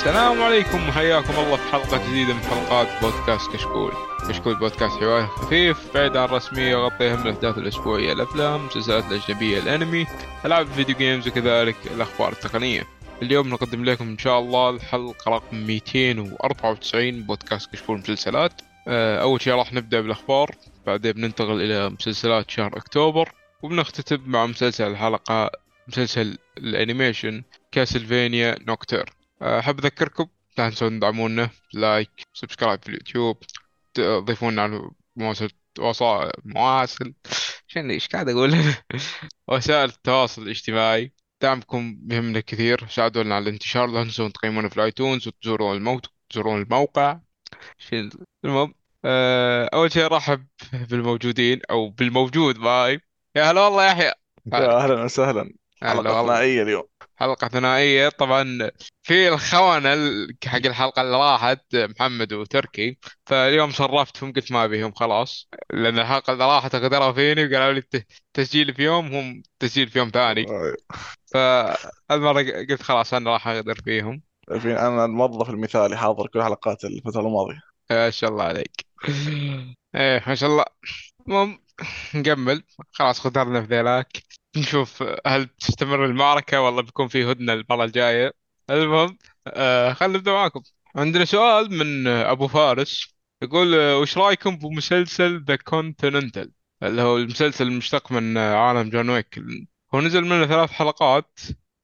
السلام عليكم وحياكم الله في حلقة جديدة من حلقات بودكاست كشكول بودكاست حواري خفيف بعيد عن الرسمية يغطي أهم الأحداث الأسبوعية، الأفلام، المسلسلات الأجنبية، الأنمي، ألعاب الفيديو جيمز وكذلك الأخبار التقنية. اليوم نقدم لكم إن شاء الله الحلقة رقم 294 بودكاست كشكول مسلسلات. أول شيء راح نبدأ بالأخبار، بعدين بننتقل إلى مسلسلات شهر أكتوبر، وبنختتم مع مسلسل الحلقة مسلسل الأنيميشن كاسلفانيا نوكتيرن. أحب أذكركم لا تنسون تدعمونا لايك سبسكرايب في اليوتيوب، تضيفونا على وسائل التواصل الاجتماعي. دعمكم يهمنا كثير، ساعدونا على الانتشار. لا تنسون تقيمونا في الايتونز وتزورون الموقع. المهم أول شيء رحب بالموجودين أو بالموجود معي، يا هلا والله يحيى. أهلا وسهلا. حلقة ثنائية اليوم، حلقة ثنائية طبعا في الخونة حق الحلقة اللي راحت محمد وتركي، فاليوم شرفتهم قلت ما بيهم خلاص، لأن الحلقة اللي راحت قدروا فيني وقالوا لي تسجيل في يوم هم تسجيل في يوم ثاني، فالمرة قلت خلاص أنا راح أقدر فيهم. أنا الموظف المثالي حاضر كل حلقات الفترة الماضية. ما شاء الله عليك. إيه ما شاء الله. نكمل خلاص، قدرنا في ذلك، نشوف هل تستمر المعركة ولا بيكون في هدنة المرة الجاية. المهم خلينا نبدأ معكم. عندنا سؤال من أبو فارس يقول وش رأيكم بمسلسل The Continental اللي هو المسلسل المشتق من عالم جون ويك؟ هو نزل منه 3 حلقات،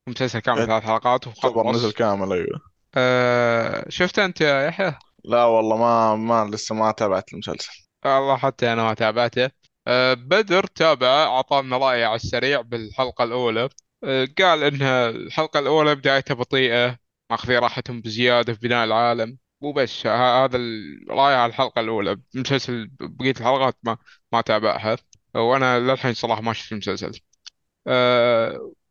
مسلسل كامل 3 حلقات وخبر نزل كامل. أيوه شفته أنت يا يحيى؟ لا والله ما لسه ما تابعت المسلسل. الله حتى أنا ما تابعته. بدر تابع، عطانا رأي على السريع بالحلقة الأولى. قال إنها الحلقة الأولى بدايتها بطيئة، ماخذين راحتهم بزيادة في بناء العالم وبس. هذا الرأي على الحلقة الأولى. مسلسل بقية الحلقات ما تابعها، وأنا للحين صراحة ما شفت المسلسل.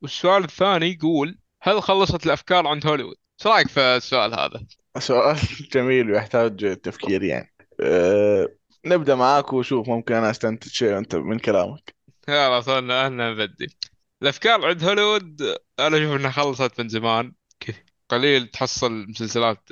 والسؤال الثاني يقول هل خلصت الأفكار عند هوليوود؟ شو رأيك في السؤال هذا؟ سؤال جميل ويحتاج تفكير يعني. نبدأ معاك وشوف ممكن أنا أستنتج شيء أنت من كلامك. يلا صرنا أهلا بدي. الأفكار عند هوليوود أنا أشوف أنها خلصت من زمان، قليل تحصل مسلسلات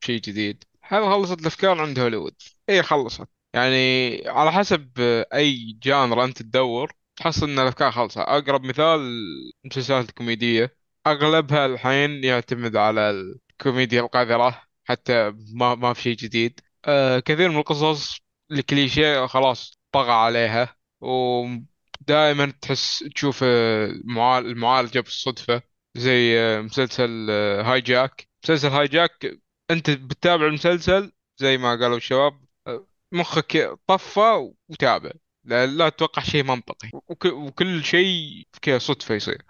شيء جديد. هل خلصت الأفكار عند هوليوود؟ إيه خلصت، يعني على حسب أي جانر أنت تدور تحصل أن الأفكار خلصت. أقرب مثال مسلسلات الكوميدية أغلبها الحين يعتمد على الكوميديا القذرة، حتى ما في شيء جديد. كثير من القصص الكليشيه خلاص طغى عليها، ودائما تشوف المعالجه بالصدفه، زي مسلسل هاي جاك. مسلسل هاي جاك انت بتتابع المسلسل زي ما قالوا الشباب، مخك طفى وتابع، لا تتوقع شيء منطقي، وكل شيء كذا صدفه يصير.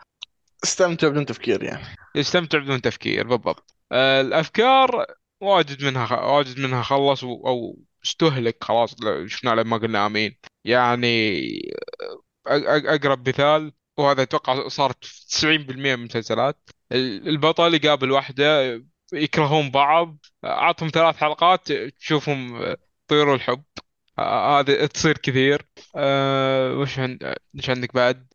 استمتع بدون تفكير يعني. استمتع بدون تفكير بالضبط. الافكار واجد منها خلص او استهلك خلاص، شفنا لما قلنا امين. يعني اقرب مثال، وهذا اتوقع صارت 90% من المسلسلات، البطل يقابل واحده يكرهون بعض، اعطهم 3 حلقات تشوفهم طيروا الحب. هذا تصير كثير. وش عندك بعد؟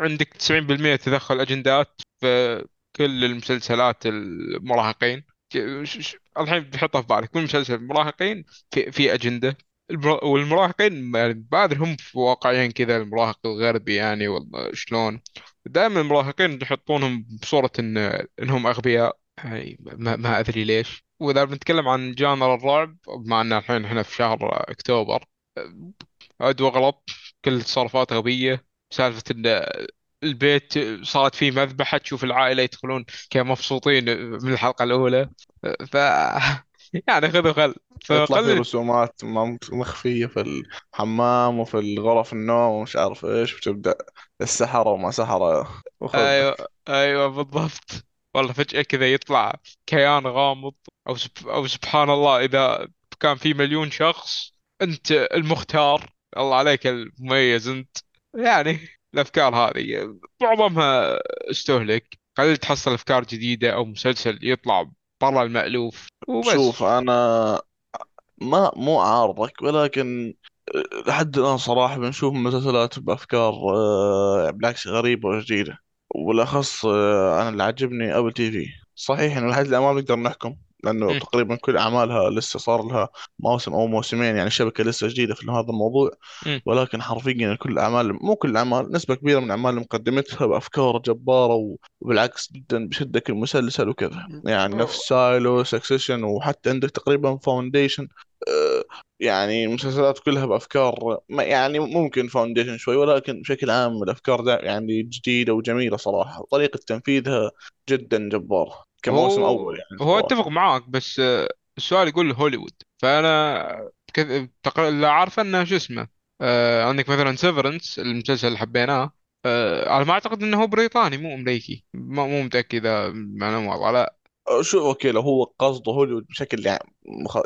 عندك 90% تدخل اجندات في كل المسلسلات. المراهقين الحين بحطها في بالك، كل مسلسل المراهقين في أجندة، والمراهقين يعني بعض هم واقعيين كذا. المراهق الغربي يعني والله شلون دائما المراهقين يحطونهم بصورة إنهم أغبياء، يعني ما أدري ليش. وإذا بنتكلم عن جانر الرعب، مع أن الحين إحنا في شهر أكتوبر، عدوى غلط، كل تصرفات غبية. سالفة إن البيت صارت فيه مذبحة، تشوف العائلة يدخلون كمبسوطين من الحلقة الأولى، يعني خذوا خل يطلع في رسومات مخفية في الحمام وفي الغرف النوم ومش عارف إيش، وتبدأ السحرة وما سحرة. أيوة بالضبط. والله فجأة كذا يطلع كيان غامض أو سبحان الله. إذا كان في 1,000,000 شخص أنت المختار، الله عليك المميز أنت. يعني الأفكار هذه معظمها استهلك، قليل تحصل أفكار جديدة أو مسلسل يطلع برا المألوف وبس. شوف أنا مو عارضك، ولكن لحد الآن صراحة بنشوف مسلسلات بأفكار بالعكس غريبة وجديدة، وبالأخص أنا اللي عجبني أبل تي في صحيح انه لحد الان ما بنقدر نحكم، لانه مم. تقريبا كل اعمالها لسه صار لها موسم او موسمين، يعني الشبكه لسه جديده في هذا الموضوع. مم. ولكن حرفيا كل الاعمال، مو كل الاعمال، نسبه كبيره من الاعمال اللي مقدمتها بافكار جباره، وبالعكس جدا بشدك المسلسل وكذا، يعني نفس سايلو، سكسيشن، وحتى عندك تقريبا فاونديشن. يعني المسلسلات كلها بافكار، يعني ممكن فاونديشن شوي، ولكن بشكل عام الافكار يعني جديده وجميله صراحه، وطريقه تنفيذها جدا جباره كموسم اول. يعني هو اتفق معاك، بس السؤال يقول هوليوود، فانا لا عارف انه شو اسمه. عندك مثلا سيفرنس، المسلسل اللي حبيناه، انا ما اعتقد انه هو بريطاني مو امريكي، مو متاكد اذا معناه والله. لا شو اوكي، لو هو قصده هوليوود بشكل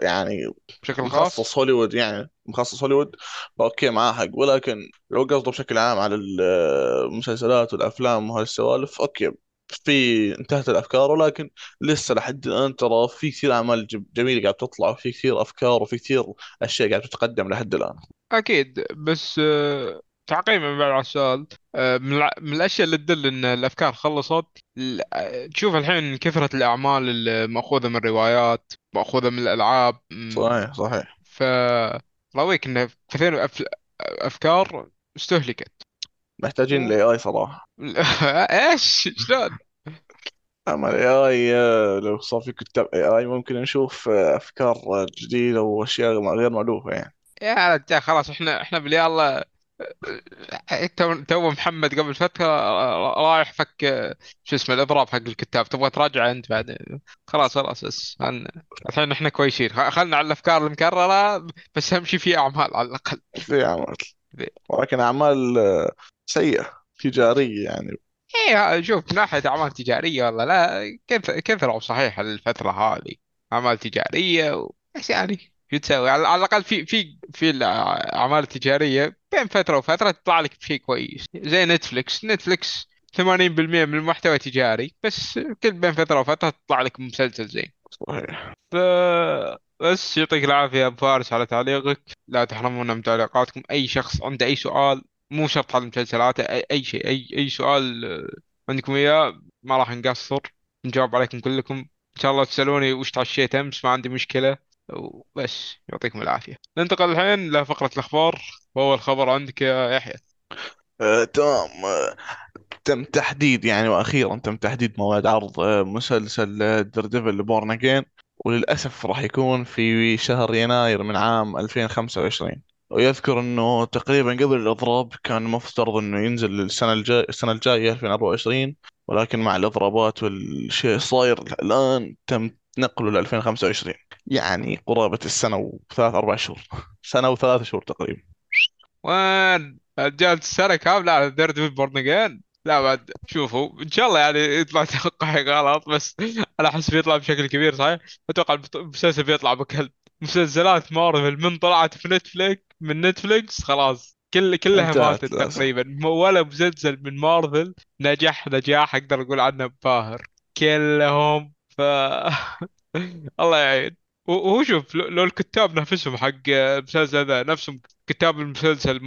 يعني بشكل خاص، مخصص هوليوود، يعني مخصص هوليوود اوكي معاه حق، ولكن لو قصده بشكل عام على المسلسلات والافلام وهالسوالف، اوكي في انتهت الافكار، ولكن لسه لحد الان ترى في كثير اعمال جميله قاعد تطلع، وفي كثير افكار، وفي كثير اشياء قاعد تتقدم لحد الان. اكيد، بس تعقيبا بعد على السؤال، من الاشياء اللي تدل ان الافكار خلصت، تشوف الحين كثره الاعمال الماخوذه من الروايات، ماخوذه من الالعاب. صحيح. فراويك ان كثير افكار استهلكت، محتاجين لاي اي صراحه. ايش شلون اما الاي اي، لو صار في كتاب اي اي ممكن نشوف افكار جديده واشياء غير مألوفه. يعني يا رجال خلاص، احنا بالله الله، تو محمد قبل فتره رايح فك شو اسمه الاضراب حق الكتاب، تبغى تراجعه انت بعد؟ خلاص الحين احنا كويسين، خلنا على الافكار المكرره، بس اهم شيء في اعمال على الاقل، في اعمال، ولكن اعمال سيئه تجاريه. يعني ايه، شوف ناحيه اعمال تجاريه والله لا كثر صحيح الفتره هذه اعمال تجاريه، وش يعني شو تسوي؟ على الاقل في الاعمال التجاريه بين فتره وفتره تطلع لك شيء كويس، زي نتفليكس 80% من المحتوى تجاري، بس كل بين فتره وفتره تطلع لك مسلسل زين. صحيح. بس يعطيك العافيه يا ابو فارس على تعليقك، لا تحرمونا من تعليقاتكم. اي شخص عنده اي سؤال، مو شرط على المسلسلات، اي شيء، اي سؤال عندكم اياه، ما راح نقصر نجاوب عليكم كلكم ان شاء الله. تسالوني وش تعشيت امس، ما عندي مشكله، وبس يعطيكم العافيه. ننتقل الحين لفقره الاخبار، وهو الخبر عندك يا يحيى. تمام. تم تحديد، يعني واخيرا تم تحديد موعد عرض مسلسل دردفل بورن اجين، وللأسف راح يكون في شهر يناير من عام 2025. ويذكر أنه تقريبا قبل الإضراب كان مفترض أنه ينزل السنة الجاية 2024، ولكن مع الإضرابات والشيء صاير الآن تم نقله ل 2025، يعني قرابة السنة وثلاث أربع شهور، سنة وثلاث شهور تقريبا. وان الجال السنة كاملة على درد في بورنجان. لا بعد شوفوا ان شاء الله، يعني يطلع توقعي غلط، بس انا احس بيطلع بشكل كبير. صحيح، اتوقع المسلسل بيطلع بكل مسلسلات مارفل من طلعت في نتفليكس خلاص كلها ماتت تقريبا، ولا مسلسل من مارفل نجح نجاح اقدر اقول عنه باهر، كلهم ف الله يعين. وهو شوف، لو الكتاب نفسهم حق المسلسل ذا نفسهم كتاب المسلسل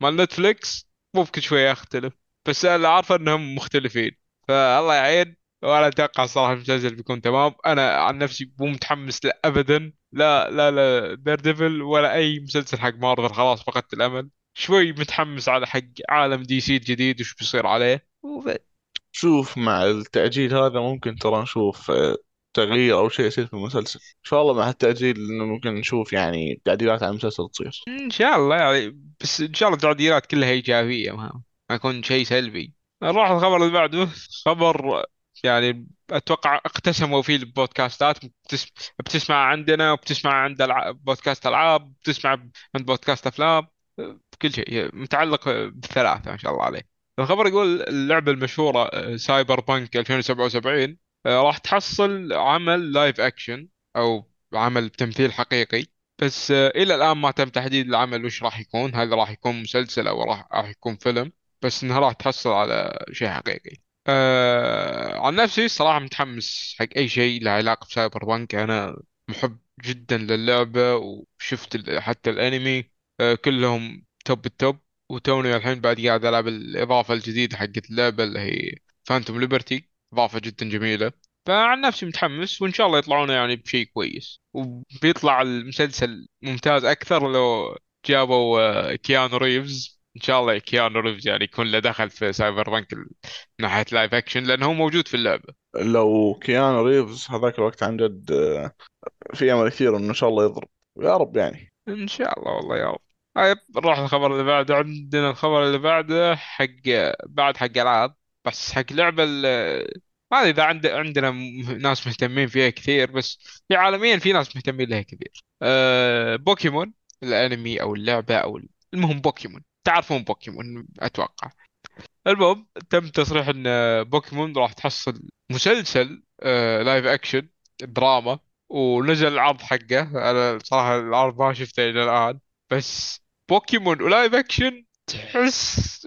مال نتفليكس ممكن شوية يختلف، بس أنا عارف أنهم مختلفين، فالله يعين. وأنا أتوقع صراحة المسلسل بيكون تمام. أنا عن نفسي مو متحمس لا أبدا، لا ديرديفل ولا أي مسلسل حق مارفل، خلاص فقدت الأمل. شوي متحمس على حق عالم دي سي الجديد وش بيصير عليه. شوف مع التأجيل هذا ممكن ترى نشوف تغيير أو شيء يصير في المسلسل إن شاء الله، مع التأجيل إنه ممكن نشوف يعني تعديلات على المسلسل تصير إن شاء الله، يعني بس إن شاء الله التعديلات كلها إيجابية، ما يكون شيء سلبي. نروح الخبر اللي بعده، خبر يعني أتوقع اقتسموا فيه البودكاستات، بتسمع عندنا، وبتسمع عند بودكاست ألعاب، بتسمع عند بودكاست أفلام، كل شيء متعلق بالثلاثة إن شاء الله عليه. الخبر يقول اللعبة المشهورة سايبر بانك 2077 راح تحصل عمل لايف أكشن أو عمل تمثيل حقيقي، بس إلى الآن ما تم تحديد العمل وش راح يكون، هل راح يكون مسلسل أو راح يكون فيلم، بس إنها راح تحصل على شيء حقيقي. عن نفسي صراحة متحمس حق أي شيء له علاقة بسايبر بانك، أنا محب جدا للعبة، وشفت حتى الأنمي كلهم توب التوب، وتوني الحين بعد قاعد ألعب الإضافة الجديدة حقت اللعبة اللي هي فانتوم ليبرتي، إضافة جدا جميلة، فعن نفسي متحمس وإن شاء الله يطلعون يعني بشيء كويس، وبيطلع المسلسل ممتاز أكثر لو جابوا كيانو ريفز. إن شاء الله كيانو ريفز يعني يكون له دخل في سايبربانك من ناحية لايف أكشن، لأنه هو موجود في اللعبة. لو كيانو ريفز هذاك الوقت عن جد في أمل كثير إن شاء الله يضرب، يا رب يعني إن شاء الله. والله يا رب. طيب نروح الخبر اللي بعده. عندنا الخبر اللي بعده حق ألعاب، بس حق لعبة ما إذا عندنا ناس مهتمين فيها كثير، بس في عالميا في ناس مهتمين لها كثير. بوكيمون الأنمي أو اللعبة أو المهم بوكيمون، تعرفون بوكيمون أتوقع. المهم تم تصريح أن بوكيمون راح تحصل مسلسل لايف أكشن دراما، ونزل العرض حقه. أنا صراحة العرض ما شفته إلى الآن، بس بوكيمون ولايف أكشن تحس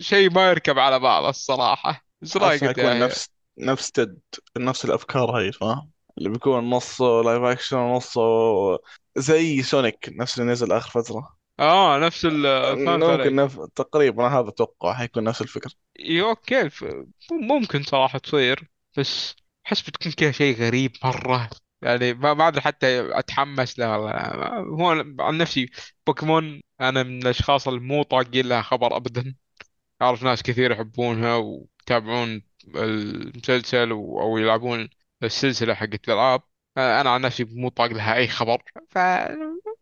شيء ما يركب على بعض الصراحة. نفس تد نفس الأفكار هاي، فاهم؟ اللي بيكون نص لايف أكشن ونص زي سونيك، نفس اللي نزل آخر فترة. نفس ممكن تقريبا هذا توقع حيكون نفس الفكر. اوكي ممكن صراحة تصير، بس حس بتكون كذا شيء غريب مرة يعني، ما عاد حتى أتحمس له. هو عن نفسي بوكيمون أنا من الأشخاص اللي مو طاقين لها خبر أبدا. أعرف ناس كثير يحبونها وتابعون المسلسل أو يلعبون السلسلة حقت الألعاب، أنا عن نفسي مو طاق لها أي خبر،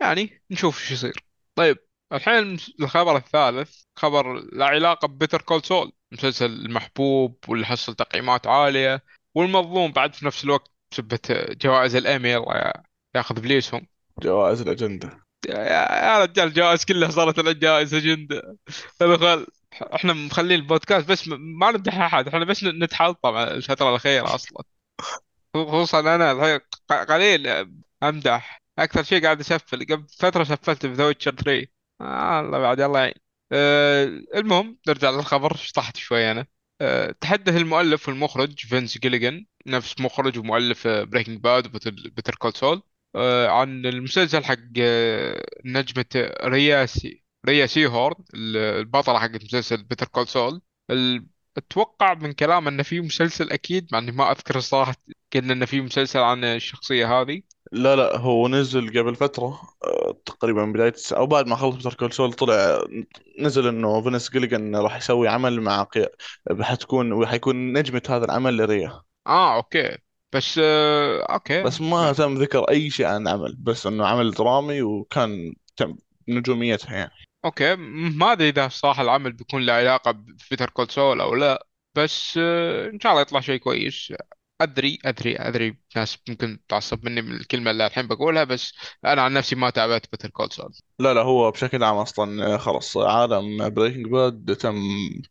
يعني نشوف شو يصير. طيب الحين الخبر الثالث، خبر لا علاقة ببيتر كول سول، المسلسل المحبوب واللي حصل تقييمات عالية والمظلوم بعد في نفس الوقت بسبت جوائز الأمير ياخذ بليسهم جوائز الأجندة. يا رجال الجوائز كلها صارت الجوائز أجندة. احنا مخلين البودكاست بس ما نمدح أحد، احنا بس نتحلطم الفترة الأخيرة أصلا، خصوصا أنا قليل أمدح، أكثر شيء قاعد أسفل. قبل فترة سفلت في ذا ويتشر 3. الله بعد الله يعين. المهم نرجع للخبر، شطحت شوي أنا. تحدث المؤلف والمخرج فينس جيليغان، نفس مخرج ومؤلف بريكنج باد وبيتر كول سول، عن المسلسل حق نجمة رياسي هورن، البطلة حق مسلسل بيتر كول سول. اتوقع من كلام أنه في مسلسل أكيد، مع أني ما أذكر الصراحة، قلنا أنه في مسلسل عن الشخصية هذه. لا هو نزل قبل فترة تقريبا بداية أو بعد ما خلص بيتر كول سول، طلع نزل إنه فينس جيليغان راح يسوي عمل مع حيكون نجمة هذا العمل لريا. اوكي بس اوكي بس ما تم ذكر اي شيء عن عمل، بس انه عمل درامي وكان تم نجوميتها يعني. اوكي ما ادري اذا صراحه العمل بيكون له علاقه ببيتر كول سول او لا، بس ان شاء الله يطلع شيء كويس. ادري ناس ممكن تعصب مني من الكلمه اللي الحين بقولها، بس انا عن نفسي ما تابعت بيتر كول سول. لا هو بشكل عام اصلا خلص عالم بريكنج باد تم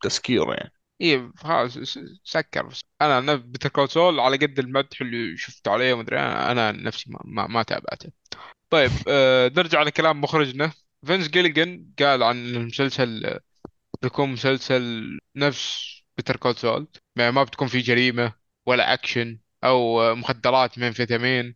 تسكيره يعني، ايه خلاص سكر. بس انا بيتر كول سول على قد المدح اللي شفت عليه ومدري انا نفسي ما تابعته. طيب نرجع على كلام مخرجنا فينس جيليغان، قال عن المسلسل بيكون مسلسل نفس بيتر كول سول، ما بتكون فيه جريمة ولا اكشن او مخدرات منفيتامين،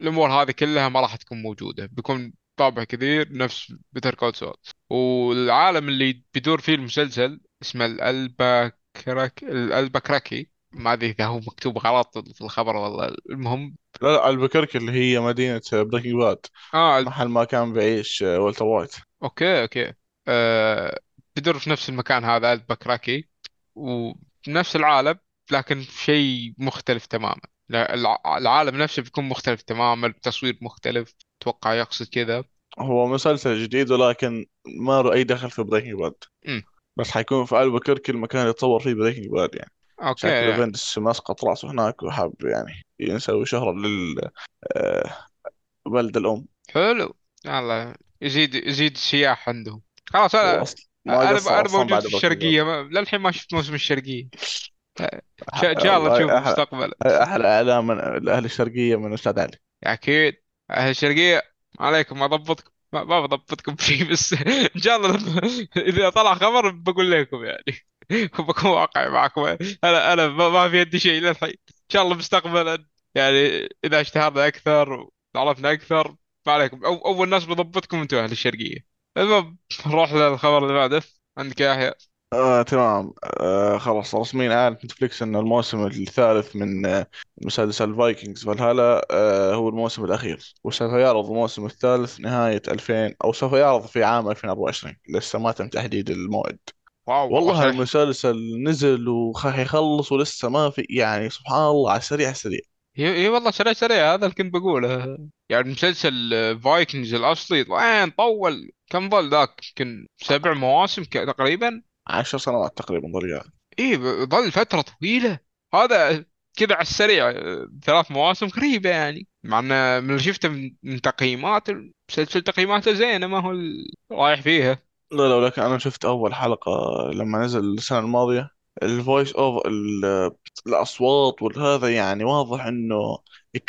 الامور هذه كلها ما راح تكون موجودة، بيكون طابع كثير نفس بيتر كول سول. والعالم اللي بيدور فيه المسلسل اسمه الألبكركي، ما ادري اذا هو مكتوب غلط في الخبر والله. المهم لا البكركي اللي هي مدينة بريكنج باد، محل ما كان بعيش والتر وايت. اوكي بيدور في نفس المكان هذا الألبكركي ونفس العالم، لكن شيء مختلف تماما. العالم نفسه بيكون مختلف تماما، التصوير مختلف، اتوقع يقصد كذا. هو مسلسل جديد ولكن ما له اي دخل في بريكنج باد، بس حيكون في ألبكركي المكان يتصور فيه بريكنج باد يعني. اوكي يعني. فينس مسقط راسه هناك وحاب يعني يسوي شهرة للبلد الام. حلو يلا يزيد السياح عندهم. خلاص انا موجود في الشرقيه للحين ما شفت موسم الشرقيه، ان شاء الله نشوف مستقبلا. احلى اعلام من اهل الشرقيه من استاذ علي. اكيد اهل الشرقيه عليكم، اضبطكم ما بضبطكم فيه، بس إن شاء الله إذا طلع خبر بقول لكم يعني، وبكون واقعي معكم. أنا ما في يدي شيء للحين، إن شاء الله مستقبلا يعني إذا اشتهرنا أكثر وعرفنا أكثر ما عليكم، أول ناس بضبطكم أنتوا أهل الشرقية. المهم نروح للخبر اللي بعده. عندك يا أحياء تمام. خلاص رسميا اعلنت نتفليكس ان الموسم الثالث من مسلسل الفايكنجز فالهالا هو الموسم الاخير، وسوف يعرض الموسم الثالث نهاية 2000 او سوف يعرض في عام 2024، لسه ما تم تحديد الموعد. واو، والله عشان المسلسل نزل يخلص ولسه ما في، يعني سبحان الله، على السريع على السريع. هي والله سريع سريع، هذا اللي كنت بقوله. يعني مسلسل فايكنجز الأصلي وين طول، كم ظل ذاك؟ يمكن 7 مواسم تقريبا. 10 سنوات تقريبا ضل، يعني ايه، ظل فترة طويلة. هذا كذا على السريع 3 مواسم قريبة، يعني مع انه من اللي شفته من تقييمات المسلسل تقييماته زينة، ما هو رايح فيها. لا، لكن انا شفت اول حلقة لما نزل السنة الماضية، الفويس اوف الاصوات والهذا، يعني واضح انه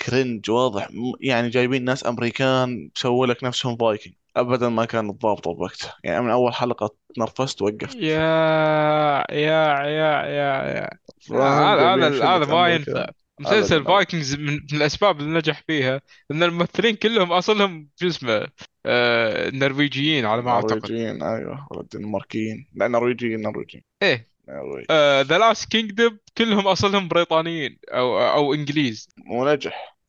كرنج، واضح يعني جايبين ناس امريكان سووا لك نفسهم فايكنج، ابدا ما كانت ضابطه بوقتها. يعني من اول حلقه تنرفزت وقفت. يا يا يا يا يا هذا باين مسلسل فايكنجز من الاسباب اللي نجح فيها ان الممثلين كلهم اصلهم في اسمه نرويجيين على ما اعتقد. نرويجيين، ايوه، ولا الدنماركيين، لا نرويجيين ايه. The Last Kingdom كلهم أصلهم بريطانيين أو إنجليز،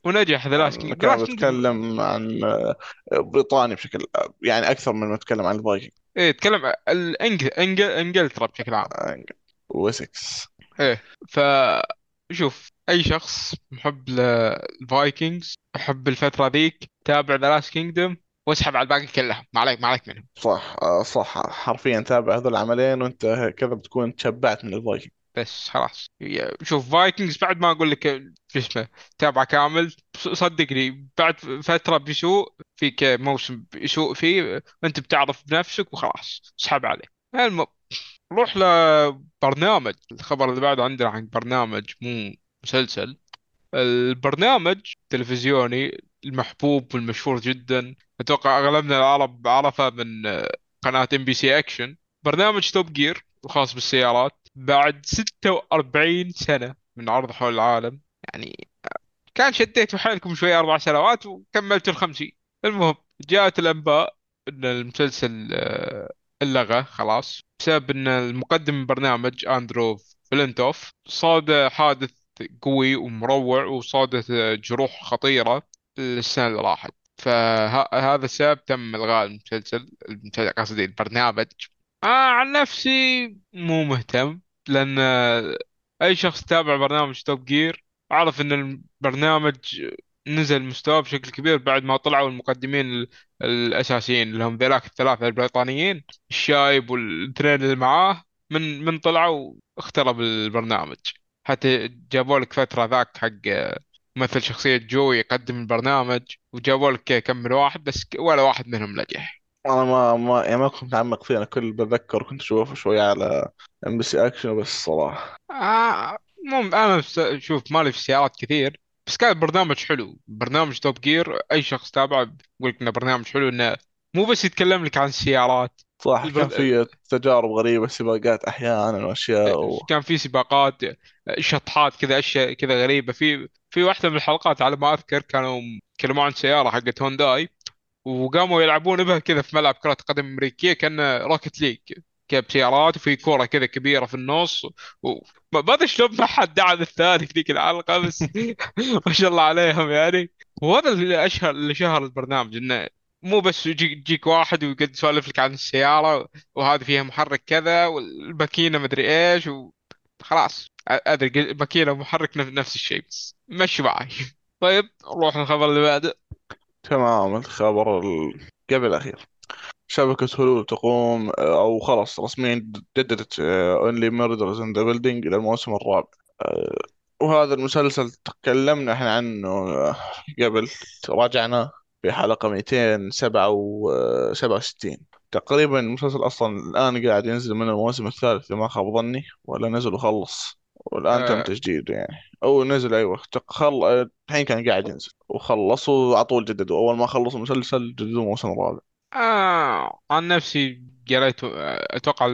ونجح The Last Kingdom. كان بتكلم عن بريطانيا بشكل يعني أكثر من ما تكلم عن الفايكنج. إيه، تكلم إنجلترا بشكل عام، ويسكس. إيه، فشوف أي شخص محب للفايكنجز، يحب الفترة ذيك، تابع The Last Kingdom واسحب على الباقي كلها، ما عليك منهم. صح، حرفيا تابع هذول العملين وانت كذا بتكون تشبعت من الفايكنج. بس خلاص، شوف فايكنجز بعد ما اقول لك شو اسمه تابع كامل، صدقني بعد فتره بيسوء فيك، موسم بيسوء فيه، انت بتعرف بنفسك وخلاص اسحب عليه. نروح لبرنامج. الخبر اللي بعده عندنا عن برنامج، مو مسلسل. البرنامج التلفزيوني المحبوب والمشهور جدا، اتوقع اغلبنا العرب عرفه من قناه MBC اكشن، برنامج توب جير الخاص بالسيارات. بعد 46 سنه من عرض حول العالم، يعني كان شديتوا حيلكم شويه 4 سنوات وكملتوا 50. المهم، جاءت الانباء ان المسلسل اللغى خلاص بسبب ان المقدم البرنامج أندرو فلينتوف صاد حادث قوي ومروع، وصادت جروح خطيره السنه اللي راحت. فهذا السبب تم الغاء المسلسل قصدي البرنامج. عن نفسي مو مهتم، لان اي شخص تابع برنامج توب جير عارف ان البرنامج نزل مستواه بشكل كبير بعد ما طلعوا المقدمين الاساسيين اللي هم ذلاك 3 البريطانيين، الشايب والاثنين اللي معاه، من طلعوا اخترب البرنامج. حتى جابوا لك فتره ذاك حق مثل شخصية جو يقدم البرنامج، وجابوا لك كم واحد بس ولا واحد منهم نجح. أنا ما كنت متعمق فيه، أنا كل بتذكر كنت أشوفه شوية على MBC أكشن بس صراحة. أنا شوف مالي في السيارات كثير، بس كان برنامج حلو. برنامج توب جير أي شخص تابعه بيقول لك إنه برنامج حلو، إنه مو بس يتكلم لك عن السيارات صح، كان في تجارب غريبة، سباقات أحيانا وأشياء كان في سباقات، شطحات كذا، أشياء كذا غريبة. في واحدة من الحلقات على ما أذكر كانوا يتكلموا عن سيارة حقت هونداي، وقاموا يلعبون بها كذا في ملعب كرة قدم أمريكية، كان راكت ليج كاب سيارات، وفي كرة كذا كبيرة في النص، وما بعرف شلون ما حد دعم الثاني في ذيك الحلقة، بس ما شاء الله عليهم يعني. وهذا اللي شهر البرنامج، إنه مو بس يجيك واحد ويقعد يسولف لك عن السيارة وهذا فيها محرك كذا والباكينة مدري ايش وخلاص، ادري الباكينة ومحرك نفس الشيء، بس مشي معي. طيب نروح للخبر اللي بعده. تمام. الخبر قبل الأخير، شبكة هولو تقوم او خلاص رسميا جددت Only Murders in the Building الى الموسم الرابع. وهذا المسلسل تكلمنا احنا عنه قبل، راجعناه في حلقة 267 تقريبا. المسلسل أصلا الآن قاعد ينزل من الموسم الثالث ما خاب ظني، ولا نزل وخلص، والآن تم تجديده يعني، أو نزل أي وقت الحين كان قاعد ينزل وخلصوا على طول جددوا. أول ما خلصوا المسلسل جددوا موسم رابع. عن نفسي قريت، أتوقع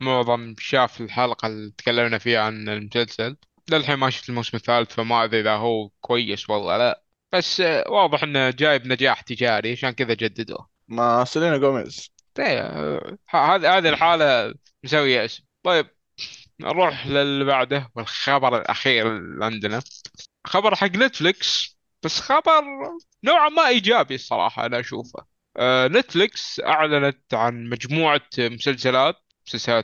معظم شاف الحلقة اللي تكلمنا فيها عن المسلسل. للحين ما شفت الموسم الثالث، فما أدري إذا هو كويس والله لا، بس واضح انه جايب نجاح تجاري عشان كذا جددوه. ما سيلينا غوميز هذه الحالة مسوية اسم طيب نروح للي بعده والخبر الأخير اللي عندنا، خبر حق نتفليكس، بس خبر نوعا ما إيجابي الصراحة أنا أشوفه. نتفليكس أعلنت عن مجموعة مسلسلات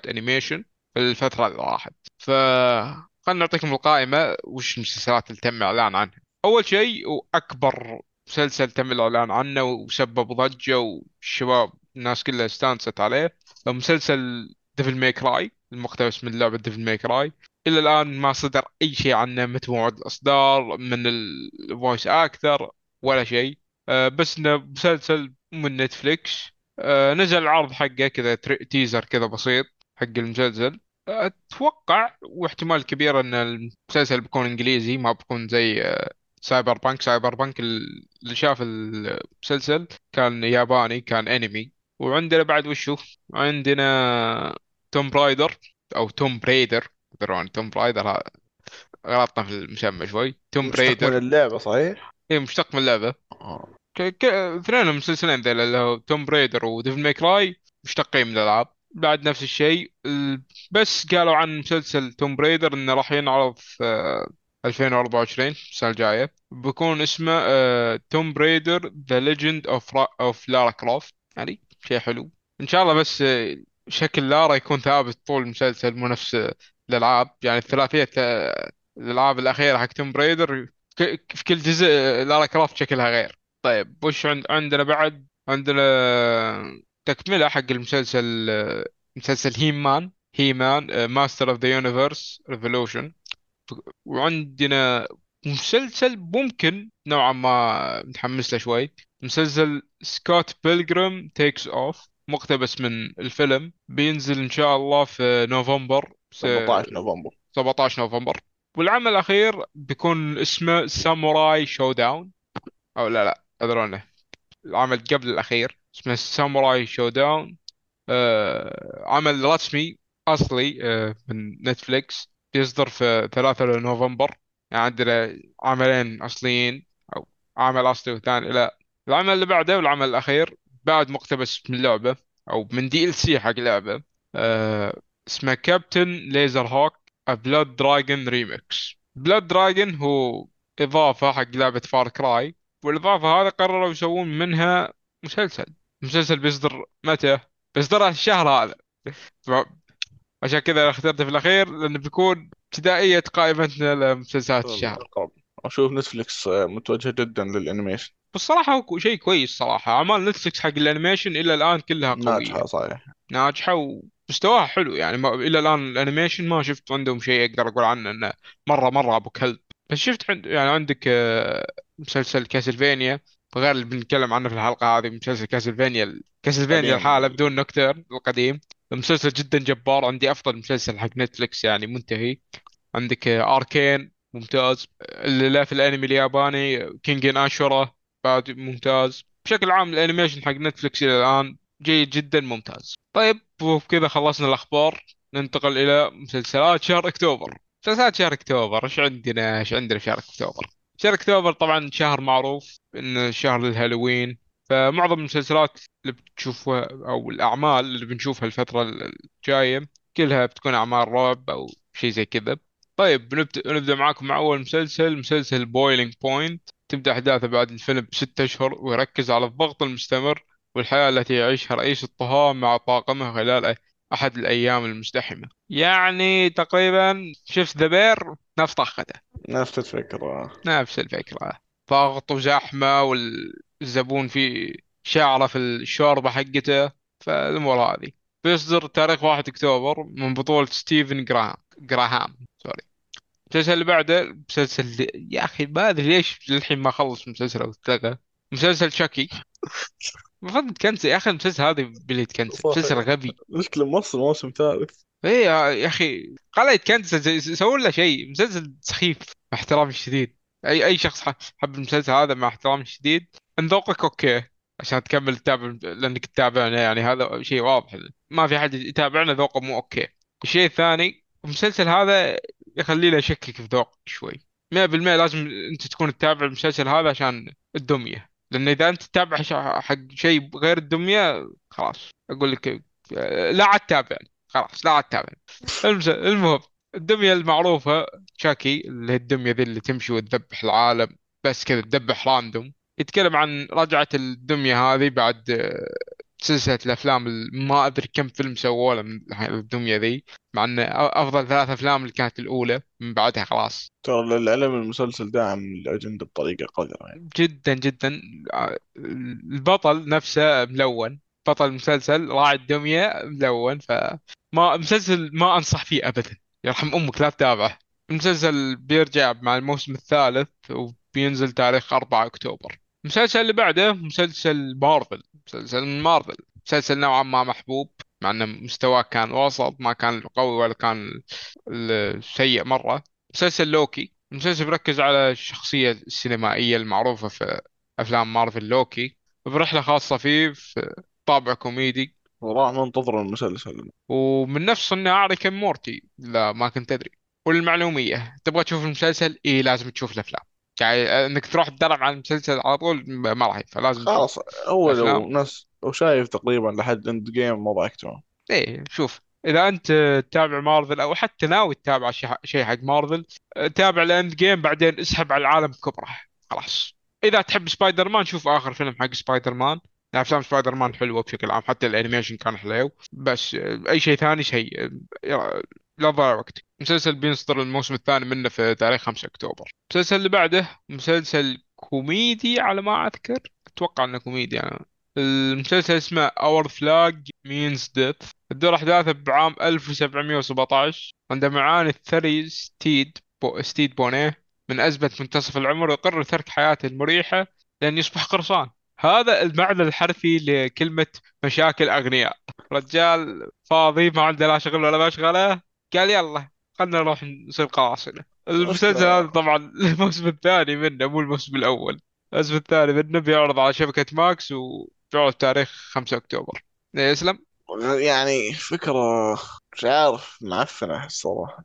أنيميشن في الفترة اللي راحت، فخلنا نعطيكم القائمة وش المسلسلات اللي تم إعلان عنها. أول شيء وأكبر مسلسل تم الإعلان عنه وسبب ضجة والشباب الناس كلها استانست عليه، مسلسل ديفل ماي كراي المقتبس من لعبة ديفل ماي كراي. إلى الآن ما صدر أي شيء عنه، متوعد الإصدار من الفويس أكثر ولا شيء، بس إنه مسلسل من نتفليكس. نزل عرض حقه كذا، تيزر كذا بسيط حق المسلسل. أتوقع واحتمال كبير إن المسلسل بيكون إنجليزي، ما بيكون زي سايبر بانك اللي شاف المسلسل كان ياباني، كان أنمي. وعندنا بعد عندنا توم برايدر، تدرون توم برايدر غلطنا في المسمى شوي. توم برايدر من اللعبة صحيح؟ إيه مشتق من اللعبة. اثنين المسلسلين ذا اللي هو توم برايدر وديفل ماي كراي مشتقين من الألعاب. بعد نفس الشيء، بس قالوا عن مسلسل توم برايدر إنه راح ينعرض 2024 السنة الجاية، بيكون اسمه توم برايدر ذا ليجند أوف لارا كروفت. يعني شيء حلو إن شاء الله، بس شكل لارا يكون ثابت طول المسلسل مو نفس الألعاب. يعني الثلاثية الألعاب الأخيرة حق توم برايدر في كل جزء لارا كرافت شكلها غير. طيب وش عندنا بعد؟ عندنا تكملة حق المسلسل، مسلسل هيمان ماستر اوف ذا يونيفيرس ريفولوشن. وعندنا مسلسل ممكن نوعا ما متحمس له شوي، مسلسل سكوت بيلغرام تيكس اوف مقتبس من الفيلم، بينزل ان شاء الله في نوفمبر 17 نوفمبر. والعمل الاخير بيكون اسمه ساموراي شو داون، او لا ادرونه العمل قبل الاخير اسمه ساموراي شو داون. عمل رسمي اصلي من نتفليكس، بيصدر في 3 نوفمبر. يعني عندنا عملين اصليين، او عمل اصلي وثاني. لا العمل اللي بعده والعمل الاخير بعد مقتبس من لعبة أو من DLC حق لعبة، اسمه كابتن ليزر هوك بلاد دراجون ريميكس. بلاد دراجون هو إضافة حق لعبة فار كراي، والإضافة هذا قرروا يسوون منها مسلسل بيصدر متى؟ بيصدر الشهر هذا، عشان كذا اخترته في الأخير لأنه بيكون بداية قائمتنا لمسلسلات الشهر. أشوف نتفليكس متوجه جدا للأنيميشن، والصراحة هو شيء كويس صراحة. أعمال نتفليكس حق الأنيميشن إلى الآن كلها قوية، ناجحة صحيح، ناجحة ومستواها حلو. يعني إلى الآن الأنيميشن ما شفت عندهم شيء أقدر أقول عنه إنه مرة أبو كلب. بس شفت يعني عندك مسلسل كاسلفانيا، غير اللي بنتكلم عنه في الحلقة هذه، مسلسل كاسلفانيا الحالة بدون نوكتيرن القديم، مسلسل جدا جبار، عندي أفضل مسلسل حق نتفليكس يعني منتهي. عندك أركين ممتاز، اللي لا في الأنمي الياباني كينجن أشورا بعد ممتاز. بشكل عام الانيميشن حق نتفليكس الى الان جيد جدا ممتاز. طيب وبكذا خلصنا الاخبار، ننتقل الى مسلسلات شهر اكتوبر. ايش عندنا شهر اكتوبر؟ شهر اكتوبر طبعا شهر معروف انه شهر الهالوين، فمعظم المسلسلات اللي بتشوفها او الاعمال اللي بنشوفها الفتره الجايه كلها بتكون اعمال رعب او شيء زي كذا. طيب نبدأ معاكم مع اول مسلسل بويلينج بوينت. تبدأ أحداثه بعد الفيلم ب6 أشهر، ويركز على الضغط المستمر والحياة التي يعيشها رئيس الطهاة مع طاقمه خلال أحد الأيام المزدحمة. يعني تقريبا شفت ذا بير نفس طاقته، نفس الفكرة، ضغط وزحمة والزبون في شعره في الشوربة حقته. فالأمور هذه بيصدر تاريخ 1 أكتوبر، من بطولة ستيفن جراهام. المسلسل اللي بعده مسلسل، يا أخي ما أدري ليش للحين ما خلص مسلسل أو تلقى مسلسل شاكي مفروض تكنسل. يا أخي المسلسل هذا بلي تكنسل، مسلسل غبي مثل مصر موسم ثالث. إيه يا أخي قال يتكنسل، سووا له شيء. مسلسل سخيف مع احترامي الشديد، أي شخص حب المسلسل هذا مع احترامي الشديد انذوقك أوكي عشان تكمل تتابع، لأنك تتابعنا يعني هذا شيء واضح، ما في حد يتابعنا ذوقه مو أوكي. الشيء الثاني المسلسل هذا يخلي لي أشكك في ذوقك شوي 100%. لازم أنت تكون تتابع المسلسل هذا عشان الدمية، لأن إذا أنت تتابع حق شيء غير الدمية خلاص أقول لك لا عاد تابعني. خلاص لا عاد تابع. المهم الدمية المعروفة تشاكي اللي هي الدمية ذي اللي تمشي وتذبح العالم بس كذا تذبح راندوم. يتكلم عن رجعة الدمية هذه بعد سلسلة الأفلام ما أدري كم فيلم سووه من الدمية ذي، مع أن أفضل 3 أفلام اللي كانت الأولى من بعدها خلاص. ترى العلم المسلسل داعم الأجندة بطريقة قذرة يعني. جدا جدا. البطل نفسه ملون، بطل المسلسل راعي الدمية ملون، فما مسلسل ما أنصح فيه أبدا، يرحم أمك لا تتابعه. المسلسل بيرجع مع الموسم الثالث وبينزل تاريخ 4 أكتوبر. المسلسل اللي بعده مسلسل مارفل، مسلسل نوعا ما محبوب، مع أنه مستواه كان وسط، ما كان قوي ولا كان سيء مرة. مسلسل لوكي، المسلسل بركز على الشخصية السينمائية المعروفة في أفلام مارفل لوكي، برحلة خاصة فيه في طابع كوميدي. وراح ننتظر المسلسل. ومن نفس صناع أمريكان مورتي، لا ما كنت أدري. والمعلومية تبغى تشوف المسلسل إيه لازم تشوف الأفلام، يعني انك تروح تدرب على المسلسل على طول ما راح، فلازم خلاص اول ناس وشايف تقريبا لحد اند جيم ما ضايقته. ايه شوف، اذا انت تتابع مارفل او حتى ناوي تتابع شيء حق مارفل، تابع الاند جيم بعدين اسحب على العالم كبره خلاص. اذا تحب سبايدر مان شوف اخر فيلم حق سبايدر مان. افلام سبايدر مان حلوه بشكل عام، حتى الانيميشن كان حلو، بس اي شيء ثاني شيء لا ضيع وقتك. مسلسل بينصدر الموسم الثاني منه في تاريخ 5 أكتوبر. المسلسل اللي بعده مسلسل كوميدي على ما أذكر، أتوقع أنه كوميدي يعني. المسلسل اسمه Our Flag Means Death. الدور أحداثه بعام 1717 عند معاني الثري ستيد بونيه من أزمة منتصف العمر، ويقرر ترك حياته المريحة لأن يصبح قرصان. هذا المعنى الحرفي لكلمة مشاكل أغنياء. رجال فاضي ما عنده لا شغل ولا مشغلة، قال يلا خلنا نروح نصير قراصنة. المسلسل هذا طبعا الموسم الثاني منه، مو الموسم الأول، الموسم الثاني منه بيعرض على شبكة ماكس وبيعرض تاريخ 5 أكتوبر. يا إسلام يعني فكرة مش عارف معفنة الصراحة.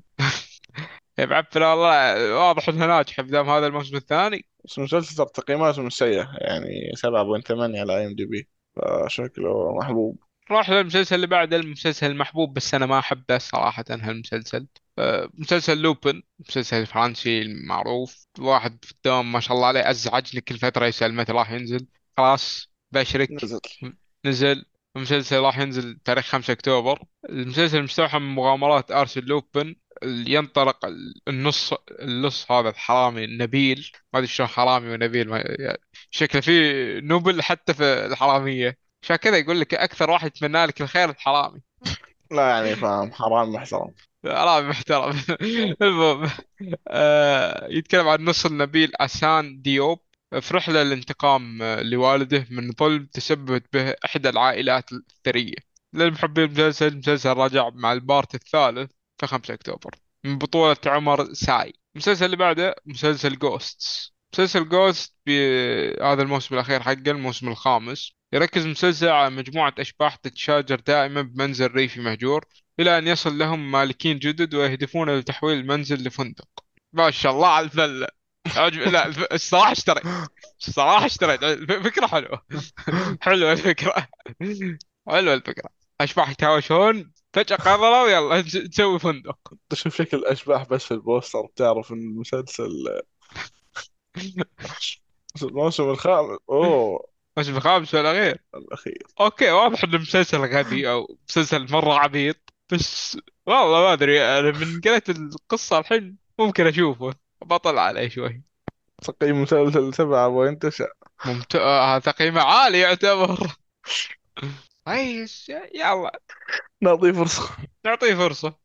معفنة والله، واضح أنها ناجحة بدام هذا الموسم الثاني. المسلسل تقييماته من سيئة يعني 7.8 على IMDb، فشكله محبوب. راح للمسلسل اللي بعد، المسلسل المحبوب بس أنا ما أحبه صراحة هالمسلسل. مسلسل لوبن، مسلسل الفرنسي المعروف، واحد في الدوام ما شاء الله عليه أزعجني كل فترة يسأل متى راح ينزل. خلاص بشرك نزل. المسلسل راح ينزل تاريخ 5 أكتوبر. المسلسل مستوحى من مغامرات أرسل لوبن، ينطلق النص هذا الحرامي النبيل، ما أدري شو حرامي ونبيل يعني شكله فيه نوبل حتى في الحرامية، عشان كذا يقول لك أكثر واحد يتمنى لك الخير الحرامي. لا يعني فاهم، حرامي محترم، حرامي محترم. المهم يتكلم عن نص النبيل أسان ديوب في رحلة للانتقام لوالده من ظلم تسببت به إحدى العائلات الثرية. للمحبين المسلسل، المسلسل راجع مع البارت الثالث في 5 أكتوبر من بطولة عمر ساي. المسلسل اللي بعده مسلسل جوستس. مسلسل جوست بهذا الموسم الأخير حقه، الموسم الخامس، يركز المسلسل على مجموعة أشباح تتشاجر دائما بمنزل ريفي مهجور إلى أن يصل لهم مالكين جدد ويهدفون لتحويل المنزل لفندق. ما شاء الله على الفلة. لا الصراحة اشتريت فكرة حلوة. حلوة الفكرة. أشباح يتهاوشون فجأة قرروا يلا نسوي فندق. تشوف شكل الأشباح بس في البوستر تعرف إن المسلسل الموسم الخامس. أوه مش بخامس ولا غير الأخير. أوكي واضح إن مسلسل غبي أو مسلسل مرة عبيط، بس والله ما أدري أنا من قلت القصة الحين ممكن أشوفه بطل عليه شوي. تقييم مسلسل 7.9 ممتاز، تقييم عالي يعتبر. عايش يلا نعطيه فرصة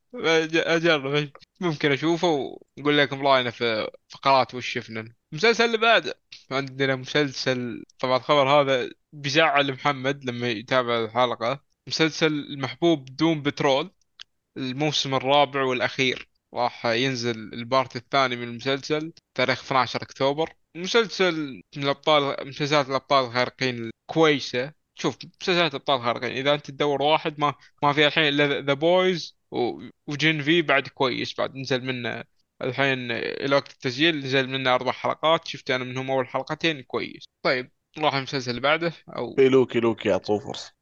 أجرب، ممكن أشوفه وأقول لكم رأينا في فقرات وش شفنا. المسلسل اللي بعده عندنا مسلسل، طبعا الخبر هذا بيزعل محمد لما يتابع الحلقة، مسلسل المحبوب دوم بترول الموسم 4 والأخير. راح ينزل البارت الثاني من المسلسل تاريخ 12 أكتوبر. مسلسل من الأبطال، مسلسلات الأبطال الخارقين كويسة. شوف مسلسلات الأبطال الخارقين إذا أنت تدور واحد ما في الحين إلا ذا بويز وجين في، بعد كويس، بعد نزل منه الحين إلى وقت التسجيل نزل منه 4 حلقات، شفت أنا منهم أول 2 كويس. طيب راح المسلسل اللي بعده أو لوكي يعطوه فرصة.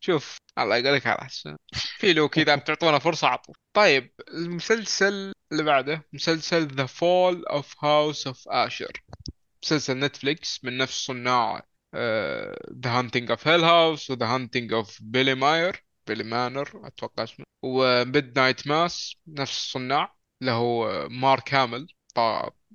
شوف الله يقولك على حسن في لوكي إذا بتعطونا فرصة عطوا. طيب المسلسل اللي بعده مسلسل The Fall of House of Usher، مسلسل نتفليكس من نفس صناع The Hunting of Hill House و The Hunting of Billy Meyer بيلي مانر أتوقع اسمه، وميد نايت ماس نفس الصناع اللي هو مارك هامل،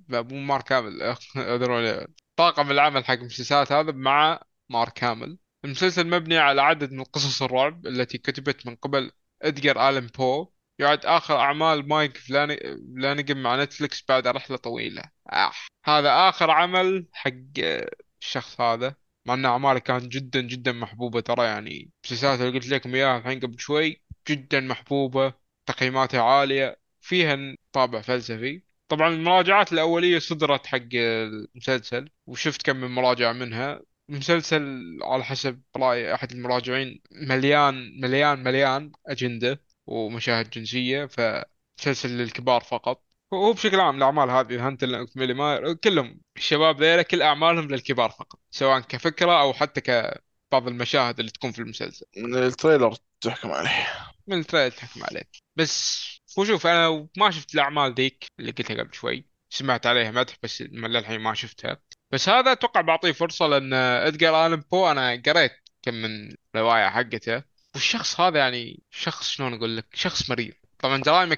مو مارك هامل طاقم العمل حق مسلسلات هذا مع مارك هامل. المسلسل مبني على عدد من قصص الرعب التي كتبت من قبل إدغار آلان بو، يعد آخر أعمال مايك فلانيجن مع نتفليكس بعد رحلة طويلة. هذا آخر عمل حق الشخص هذا، مع أن أعماله كانت جدا جدا محبوبة ترى، يعني مسلسلات اللي قلت لكم إياها الحين قبل شوي جدا محبوبة، تقييماتها عالية، فيها طابع فلسفي. طبعا المراجعات الأولية صدرت حق المسلسل وشفت كم من مراجعة منها. مسلسل على حسب رأي أحد المراجعين مليان مليان مليان أجندة ومشاهد جنسية، فمسلسل للكبار فقط. هو بشكل عام الأعمال هذه هانتل ميلي ماير كلهم الشباب ذيلا كل أعمالهم للكبار فقط، سواء كفكرة أو حتى كبعض المشاهد اللي تكون في المسلسل. من التريلر تحكم عليه، من التريلر تحكم عليك. بس وشوف أنا ما شفت الأعمال ذيك اللي قلتها قبل شوي، سمعت عليها مدح بس للحين ما شفتها. بس هذا أتوقع بعطيه فرصة، لأن إدغار آلان بو أنا قريت كم من رواية حقته، والشخص هذا يعني شخص شلون أقول لك، شخص مريض. طبعا جرائمه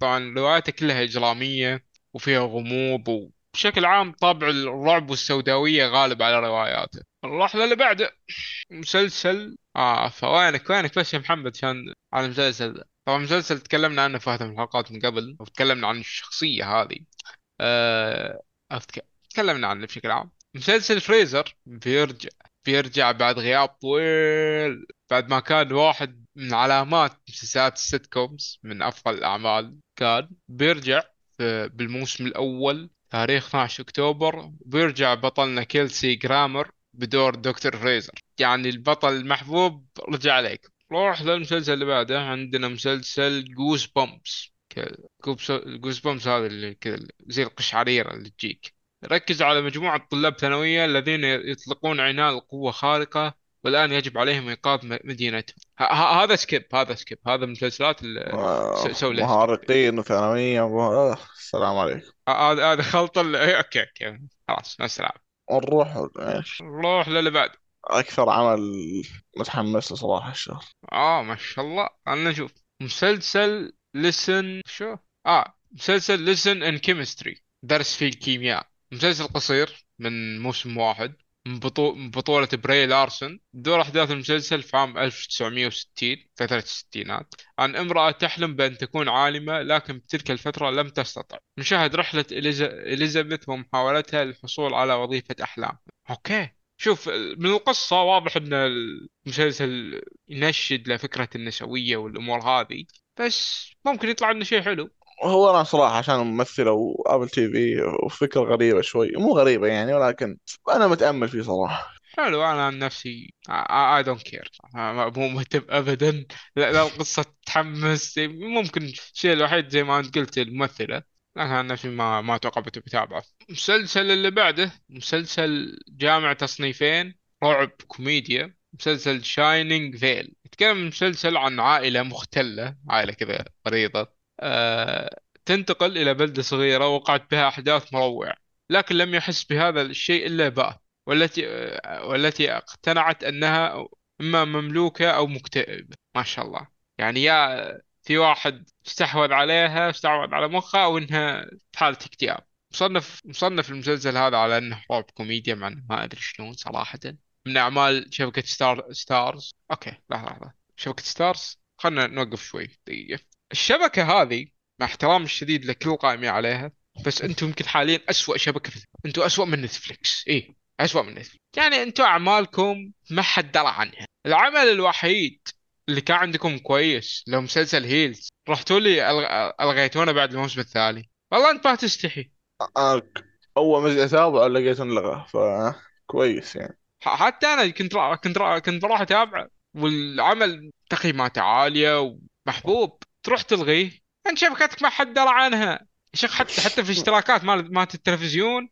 طبعا رواياته كلها إجرامية وفيها غموض، وبشكل عام طابع الرعب والسوداوية غالب على رواياته. الرحلة اللي بعده مسلسل فوينك بس يا محمد كان على المسلسل. طبعا مسلسل تكلمنا عنه في واحدة من الحلقات من قبل، وتكلمنا عن الشخصية هذه تكلمنا عنه بشكل عام. مسلسل فريزر بيرجع بعد غياب طويل، بعد ما كان واحد من علامات مسلسلات السيت كومز من أفضل الأعمال. كان بيرجع بالموسم الأول تاريخ 12 أكتوبر، بيرجع بطلنا كيلسي جرامر بدور دكتور فريزر، يعني البطل المحبوب رجع عليك. روح للمسلسل اللي بعده، عندنا مسلسل جوز بومبس. جوز بومبس هذا اللي كذا زي القشعريرة اللي تجيك. ركز على مجموعة طلاب ثانوية الذين يطلقون عنان القوة خارقة، والآن يجب عليهم إنقاذ مدينتهم. هذا سكيب هذا المسلسلات اللي سوله مهارقين وثانوية. السلام عليكم. هذا خلط أوكي خلاص نسلام ونروح. نروح للي بعد، أكثر عمل متحمس صراحة الشهر. ما شاء الله. أنا نشوف مسلسل Listen in Chemistry، درس في الكيمياء. مسلسل قصير من موسم واحد، من بطولة بري لارسون. دور أحداث المسلسل في عام 1960، فترة الستينات، عن امرأة تحلم بأن تكون عالمة، لكن بتلك الفترة لم تستطع. نشاهد رحلة إليزابيث ومحاولتها للحصول على وظيفة أحلام. أوكي، شوف من القصة واضح أن المسلسل ينشد لفكرة النسوية والأمور هذه، بس ممكن يطلع لنا شيء حلو. هو أنا صراحة عشان ممثل أو أبل تي في وفكرة غريبة شوي، مو غريبة يعني، ولكن أنا متأمل فيه صراحة حلو. أنا عن نفسي I don't care، مو مهتم أبدا. لا القصة تحمس، ممكن الشيء الوحيد زي ما أنت قلت الممثلة، لكن عن نفسي ما توقفت بتابعه. مسلسل اللي بعده مسلسل جامع تصنيفين، رعب كوميديا، مسلسل شاينينج فيل. يتكلم مسلسل عن عائلة مختلة، عائلة كذا مريضة تنتقل إلى بلدة صغيرة وقعت بها أحداث مروعة، لكن لم يحس بهذا الشيء إلا بقى، والتي اقتنعت أنها إما مملوكة أو مكتئبة. ما شاء الله، يعني يا في واحد استحوذ عليها، استحوذ على مخها، أو إنها بحالة اكتئاب. مصنف المسلسل هذا على أنه رعب كوميديا، مع ما أدري شلون صراحة. من أعمال شبكة ستارز. أوكي لحظة، شبكة ستارز خلنا نوقف شوي دقيقة. الشبكة هذه مع احترام الشديد لكل قائمين عليها، بس أنتم يمكن حاليا أسوأ شبكة في أنتم أسوأ من نتفليكس. إيه أسوأ من نتفليكس، يعني أنتم أعمالكم ما حد درى عنها. العمل الوحيد اللي كان عندكم كويس لو مسلسل هيلز، رحتوا لي ألغيتونا بعد الموسم الثاني. والله أنت ما تستحي، أول ما أتابع لقيته لغى، فكويس يعني. حتى أنا كنت راح أتابع، والعمل تقييماته عالية ومحبوب، تروح تلغيه. أنت شبكتك ما حد درى عنها، شيخ حتى في اشتراكات مالت التلفزيون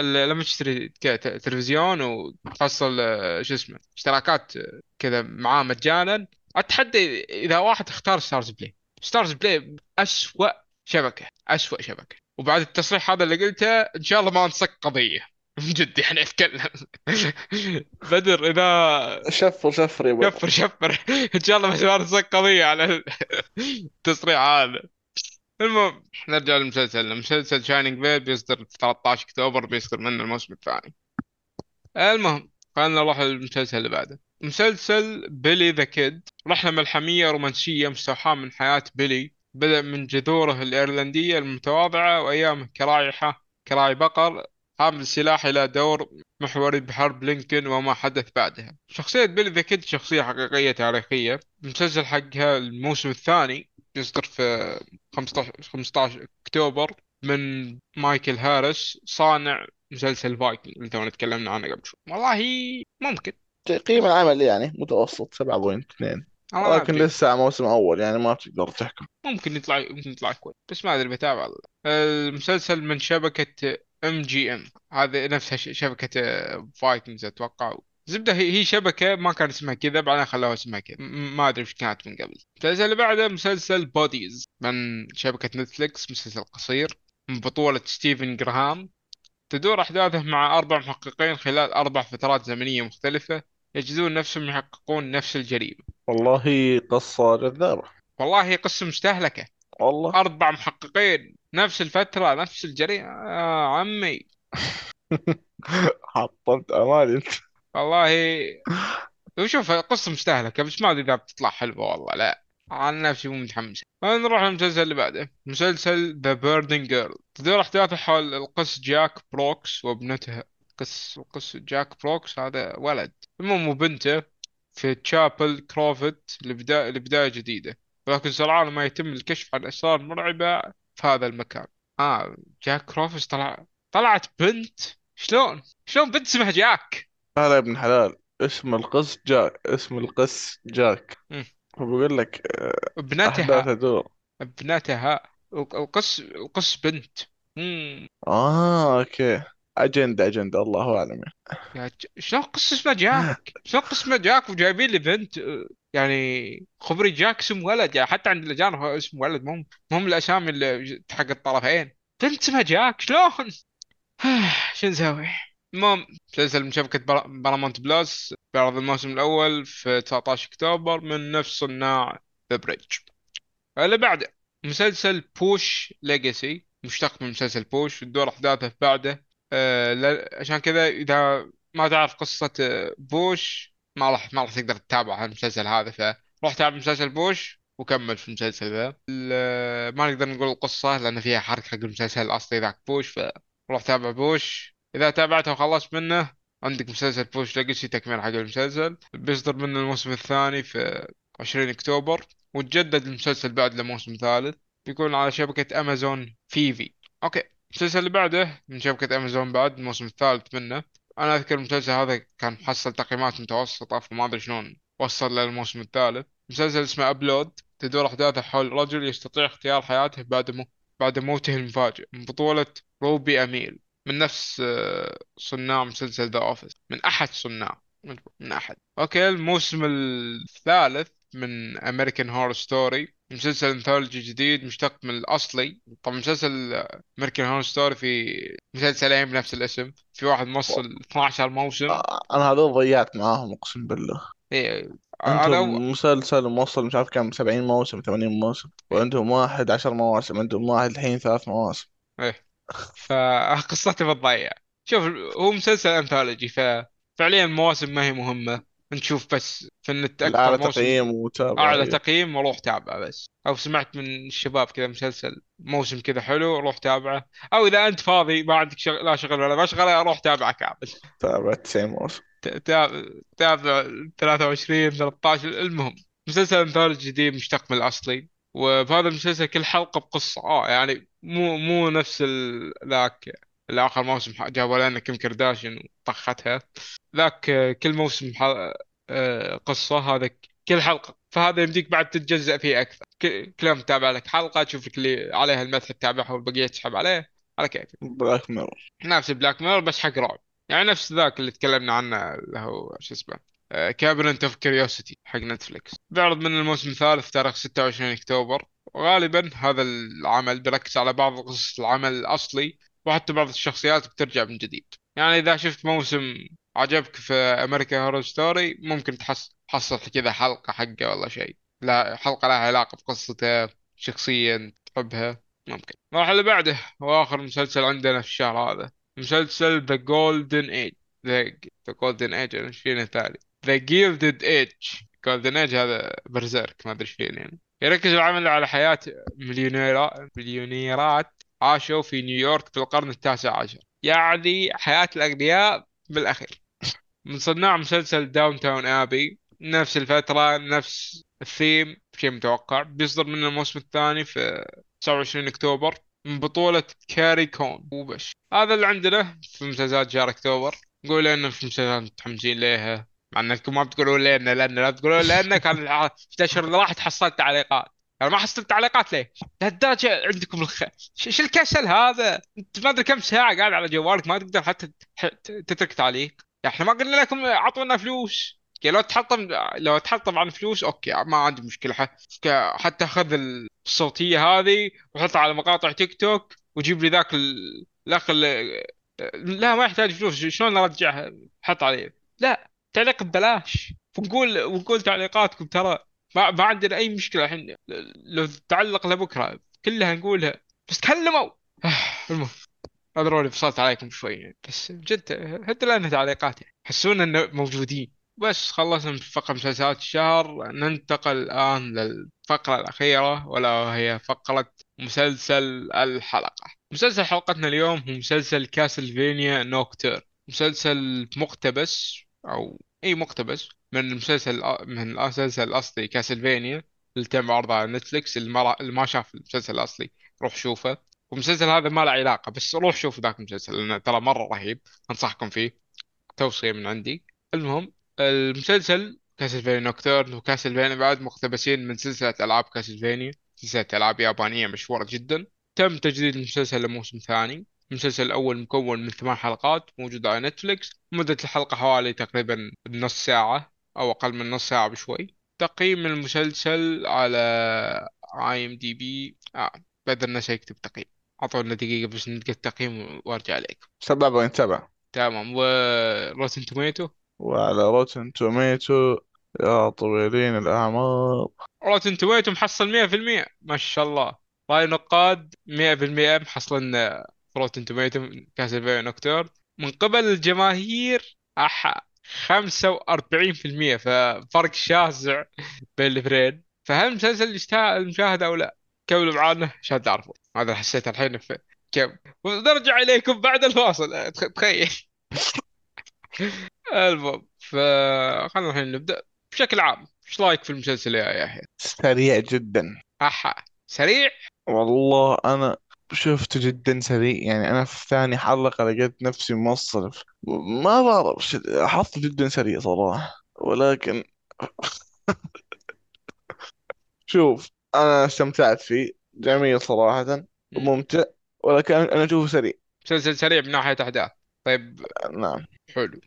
لما تشتري تلفزيون وتحصل شو اسمه اشتراكات كذا معاه مجانا. اتحدى اذا واحد اختار ستارز بلاي. ستارز بلاي أسوأ شبكة. وبعد التصريح هذا اللي قلته ان شاء الله ما نسق قضية جدي احنا نتكلم. بدر اذا شفر ان شاء الله ما نسق قضية على التصريح هذا. المهم نرجع للمسلسل. المسلسل شاينينج بيل بيصدر 13 اكتوبر بيصدر منه الموسم الثاني. المهم خلينا نروح للمسلسل اللي بعده. مسلسل بيلي ذا كيد، رحلة ملحمية رومانسية مستوحاة من حياة بيلي، بدأ من جذوره الإيرلندية المتواضعة وأيامه كراعي بقر حامل سلاح إلى دور محوري بحرب لينكولن وما حدث بعدها. شخصية بيلي ذا كيد شخصية حقيقية تاريخية. المسلسل حقها الموسم الثاني يصدر في 15 أكتوبر من مايكل هارس صانع مسلسل فايكنج اللي تونا تكلمنا عنه قبل شوي. والله ممكن تقييم العمل يعني متوسط 7.2، لكن لسه موسم أول يعني ما تقدر تحكم. ممكن يطلع كويس بس ما أدري بتابع. المسلسل من شبكة MGM، هذا نفسها شبكة فايكنجز أتوقع. زبدة هي شبكة ما كان اسمها كذا بعدين خلوها اسمها كذا، ما أدري وش كانت من قبل. المسلسل اللي بعده مسلسل بوديز من شبكة نتفليكس، مسلسل قصير من بطولة ستيفن جراهام. تدور أحداثه مع 4 محققين خلال 4 فترات زمنية مختلفة يجدون نفسهم يحققون نفس الجريمة. والله قصة جذابة، والله قصة مستهلكة، والله 4 محققين نفس الفترة نفس الجريمة. عمي حطمت أمالي أنت والله. وشوف قصة مستهلكة بس ما أدري إذا بتطلع حلوة والله. لا عن نفسي مو متحمس. نروح للمسلسل اللي بعده، مسلسل The Burden Girl. تدور أحداثه حول القس جاك بروكس وابنتها. قس جاك بروكس هذا ولد، المهم وبنته في تشابل كروفت لبداية جديدة، ولكن سرعان ما يتم الكشف عن أسرار مرعبة في هذا المكان. جاك كروفت طلعت بنت. شلون بنت اسمها جاك؟ هلا ابن حلال، اسم القس جاك. بقول لك ابنتها وقص بنت. اوكي. اجند الله اعلم. شلون قص اسمها جاك؟ وجايبين لي بنت؟ يعني خبري جاك اسم ولد، يعني حتى عند اللجان هو اسم ولد، مهم الاسامي اللي حق الطرفين. بنت اسمها جاك شلون؟ شو نسوي؟ المهم مسلسل من شبكة بارامونت بلس بعرض الموسم الأول في 19 أكتوبر من نفس صناع ذا بريدج. اللي بعده مسلسل بوش ليجاسي، مشتق من مسلسل بوش والدور أحداثه بعده. عشان كذا إذا ما تعرف قصة بوش ما راح تقدر تتابع المسلسل هذا، فروح تابع مسلسل بوش وكمل في المسلسل ذا. ما نقدر نقول القصة لأن فيها حركة حق المسلسل الأصلي ذاك بوش، فروح تابع بوش. إذا تابعته وخلصت منه عندك مسلسل بوش ليجاسي تكمل حق المسلسل، بيصدر منه الموسم الثاني في 20 أكتوبر وتجدد المسلسل بعد لموسم ثالث، بيكون على شبكة أمازون في. أوكي. المسلسل اللي بعده من شبكة أمازون بعد الموسم الثالث منه. أنا أذكر المسلسل هذا كان محصل تقييمات متوسطة فما أدري شلون وصل للموسم الثالث. مسلسل اسمه أبلود، تدور أحداثه حول رجل يستطيع اختيار حياته بعد موته المفاجئ، من بطولة روبي أميل من نفس صناع مسلسل ذا اوفيس، من احد. اوكي. الموسم الثالث من امريكان هورر ستوري، مسلسل انثولوجي جديد مشتق من الاصلي. طبعا مسلسل امريكان هورر ستوري في مسلسلين بنفس الاسم، في واحد موصل 12 موسم. انا هذول ضيعت معاهم اقسم بالله. ايه انتم مسلسل موصل مش عارف كم 70 موسم 80 موسم، وعندهم واحد 10 مواسم، عندهم واحد الحين 3 مواسم. ايه فقصته بتضيع. شوف هو مسلسل انثولوجي ففعليا المواسم ما هي مهمة، نشوف بس في النت اكثر موسم اعلى تقييم وروح تابعه بس، او سمعت من الشباب كذا مسلسل موسم كذا حلو روح تابعه، او اذا انت فاضي ما عندك لا شغل ولا مشغله روح تابعه كامل. تابع 9 موسم، تابع 23 13. المهم مسلسل انثولوجي جديد مشتق من الاصلي، وبهذا المسلسل كل حلقة بقصة. يعني مو نفس ذاك الآخر موسم جابوا لنا كيم كارداشيان وطختها، ذاك كل موسم قصة، هذا كل حلقة فهذا يمديك بعد تتجزأ فيه أكثر. كلام تابع لك حلقة تشوف لك اللي عليها المثل تابعها والبقية تسحب عليه على كيفك. بلاك ميرور نفس بلاك ميرور بس حق رعب، يعني نفس ذاك اللي تكلمنا عنه اللي هو شو اسمه كابينت اوف كيوريوسيتي حق نتفليكس. بيعرض من الموسم الثالث تاريخ 26 أكتوبر. غالبا هذا العمل بركز على بعض قصص العمل الأصلي وحتى بعض الشخصيات بترجع من جديد. يعني إذا شفت موسم عجبك في أمريكا هورر ستوري ممكن تحصل كذا حلقة حقه والله شيء، لا حلقة لها علاقة بقصته شخصيا تحبها ممكن. نروح اللي بعده وآخر مسلسل عندنا في الشهر هذا، مسلسل The Golden Age. The Golden Age أنا شفينه ثاني The Gilded Age. Golden Age هذا برزيرك ما أدري شفينه. يعني يركز العمل على حياة مليونيرات عاشوا في نيويورك في القرن 19، يعني حياة الأغنياء بالأخير. من صناع مسلسل داون تاون آبي، نفس الفترة نفس الثيم شيء متوقع. بيصدر من الموسم الثاني في 29 أكتوبر من بطولة كاري كون وبش. هذا اللي عندنا في مسلسلات شهر أكتوبر. نقول إنه في مسلسلات متحمسين لها مع أنكم ما بتقولوا لنا لا تقولوا لأنك أنا في الشهر اللي راح حصلت تعليقات. أنا ما حصلت تعليقات ليه؟ لهالدرجة عندكم شو الكسل هذا؟ أنت ما أدري كم ساعة قاعد على جوالك ما تقدر حتى تترك تعليق. إحنا ما قلنا لكم عطونا فلوس. يعني لو تحطم عن فلوس أوكي ما عندي مشكلة، حتى أخذ الصوتية هذه وحطها على مقاطع تيك توك وجيب لي ذاك الأخ لا ما يحتاج فلوس شلون نرجعها حط عليه. لا تعليق ببلاش ونقول تعليقاتكم ترى ما عندنا أي مشكلة. الحين لو تعلق لبكرة كلها نقولها بس تكلموا. المهم أدروني فصلت عليكم شوي بس جد حتى لأنها تعليقاتي حسون أنه موجودين. بس خلصنا من فقرة مسلسلات الشهر، ننتقل الآن للفقرة الأخيرة ولا هي فقرة مسلسل الحلقة. مسلسل حلقتنا اليوم هو مسلسل كاسلفينيا نوكتير، مسلسل مقتبس أو أي مقتبس من المسلسل الأصلي كاسلفينيا اللي تم عرضه على نتفليكس. اللي ما شاف المسلسل الأصلي روح شوفه، والمسلسل هذا ما له علاقة بس روح شوف ذاك المسلسل لأنه ترى مرة رهيب أنصحكم فيه، توصية من عندي. المهم المسلسل كاسلفينيا نوكتيرن وكاسلفينيا بعد مقتبسين من سلسلة ألعاب كاسلفينيا، سلسلة ألعاب يابانية مشهورة جدا. تم تجديد المسلسل لموسم ثاني. المسلسل الأول مكون من 8 حلقات موجودة على نتفليكس. مدة الحلقة حوالي تقريبا نص ساعة أو أقل من نص ساعة بشوي. تقييم المسلسل على IMDb بدل الناس يكتب تقييم، أعطونا دقيقة بس نلقى التقييم وارجع عليكم. 7.7 تمام. وروتن توميتو وعلى روتن توميتو يا طويلين الأعمار روتن توميتو محصل 100% ما شاء الله. راي نقاد 100% محصلن روتن توميتو كاسلفينيا نوكتيرن. من قبل الجماهير 45%، ففرق شاسع بين الاثنين. فهل المسلسل يستاهل المشاهدة أو لا؟ كملوا معانا عشان تعرفوا. هذا حسيت الحين في كم ونرجع إليكم بعد الفاصل تخيل. المهم خلنا الحين نبدأ بشكل عام. ايش رايك في المسلسل يا يحيى؟ سريع جدا. سريع والله انا شفته جدا سريع. يعني انا في ثاني حلقة لقيت نفسي مصرف ما بعرف حط جدا سريع صراحة. ولكن شوف انا استمتعت فيه جميل صراحة وممتع، ولكن انا اشوفه سريع. مسلسل سريع من ناحية احداث. طيب نعم حلو.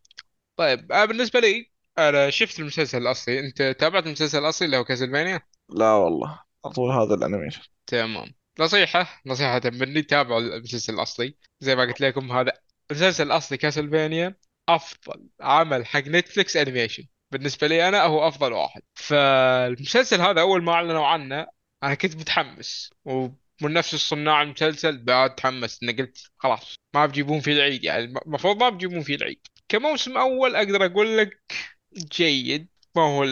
طيب بالنسبة لي أنا شفت المسلسل الأصلي. أنت تابعت المسلسل الأصلي اللي هو كاسلفينيا؟ لا والله أطول هذا الأنيميشن. تمام. نصيحة مني تابعوا المسلسل الأصلي زي ما قلت لكم. هذا المسلسل الأصلي كاسلفينيا أفضل عمل حق نتفليكس أنيميشن بالنسبة لي أنا، هو أفضل واحد. فالمسلسل هذا أول ما أعلنوا عنه أنا كنت متحمس، ومن نفس الصناع المسلسل بعد تحمس إن قلت خلاص ما بجيبون في العيد، يعني المفروض ما بجيبون في العيد. كموسم أول أقدر أقول لك جيد، ما هو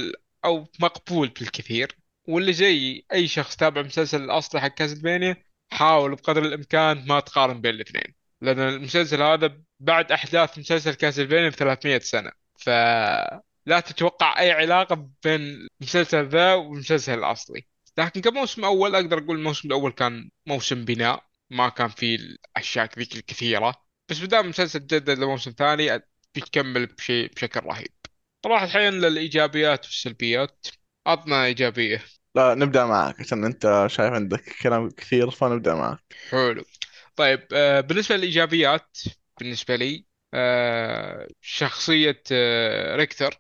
أو مقبول بالكثير. واللي جاي أي شخص تابع مسلسل الأصلي حق كاسلفينيا حاول بقدر الإمكان ما تقارن بين الاثنين، لأن المسلسل هذا بعد أحداث مسلسل كاسلفينيا ب300 سنة، فلا تتوقع أي علاقة بين المسلسل ذا والمسلسل الأصلي. لكن كموسم أول أقدر أقول الموسم الأول كان موسم بناء، ما كان فيه الأشياء ذيك الكثيرة. بس بدأ المسلسل جدد لموسم ثاني بيكمل بشكل رهيب. راح الحين للإيجابيات والسلبيات. عطنا إيجابية. لا نبدأ معك عشان أنت شايف عندك كلام كثير، فنبدأ معك. حلو طيب. بالنسبة للإيجابيات بالنسبة لي شخصية ريكتر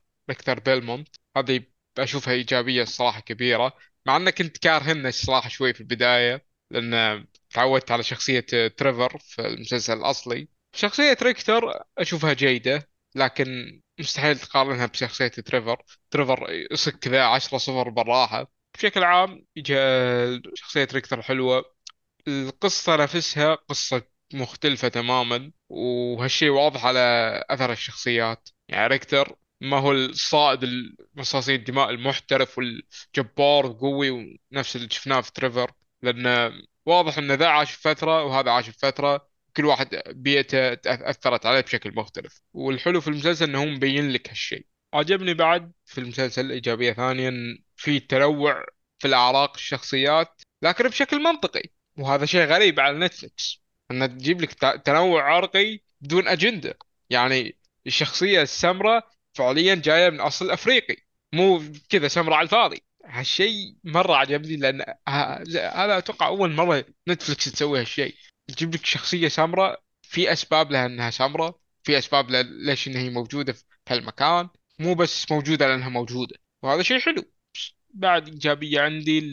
بيلمونت هذه أشوفها إيجابية الصراحة كبيرة، مع أنك كنت كارهنه الصراحة شوي في البداية لأن تعودت على شخصية تريفر في المسلسل الأصلي. شخصية ريكتر أشوفها جيدة لكن مستحيل تقارنها بشخصية تريفر يصك كذا 10-0 بالراحة. بشكل عام شخصية ريكتر حلوة، القصة نفسها قصة مختلفة تماما وهالشي واضح على أثر الشخصيات. يعني ريكتر ما هو الصائد المصاصين الدماء المحترف والجبار وقوي ونفس اللي شفناه في تريفر، لأن واضح أن ذا عاش فترة وهذا عاش فترة، كل واحد بيئته أثرت عليه بشكل مختلف. والحلو في المسلسل أنه مبين لك هالشيء. عجبني بعد في المسلسل إيجابية ثانيا في تنوع في الأعراق الشخصيات لكن بشكل منطقي، وهذا شيء غريب على نتفلكس أنها تجيب لك تنوع عرقي بدون أجندة. يعني الشخصية السمراء فعليا جاية من أصل أفريقي، مو كذا سمراء على الفاضي. هالشيء مرة عجبني لأن هذا أتوقع أول مرة نتفلكس تسوي هالشيء، تجيب لك شخصية سمراء في أسباب لها أنها سمراء، في أسباب ليش أنها موجودة في هالمكان، مو بس موجودة لأنها موجودة، وهذا شيء حلو. بعد إيجابية عندي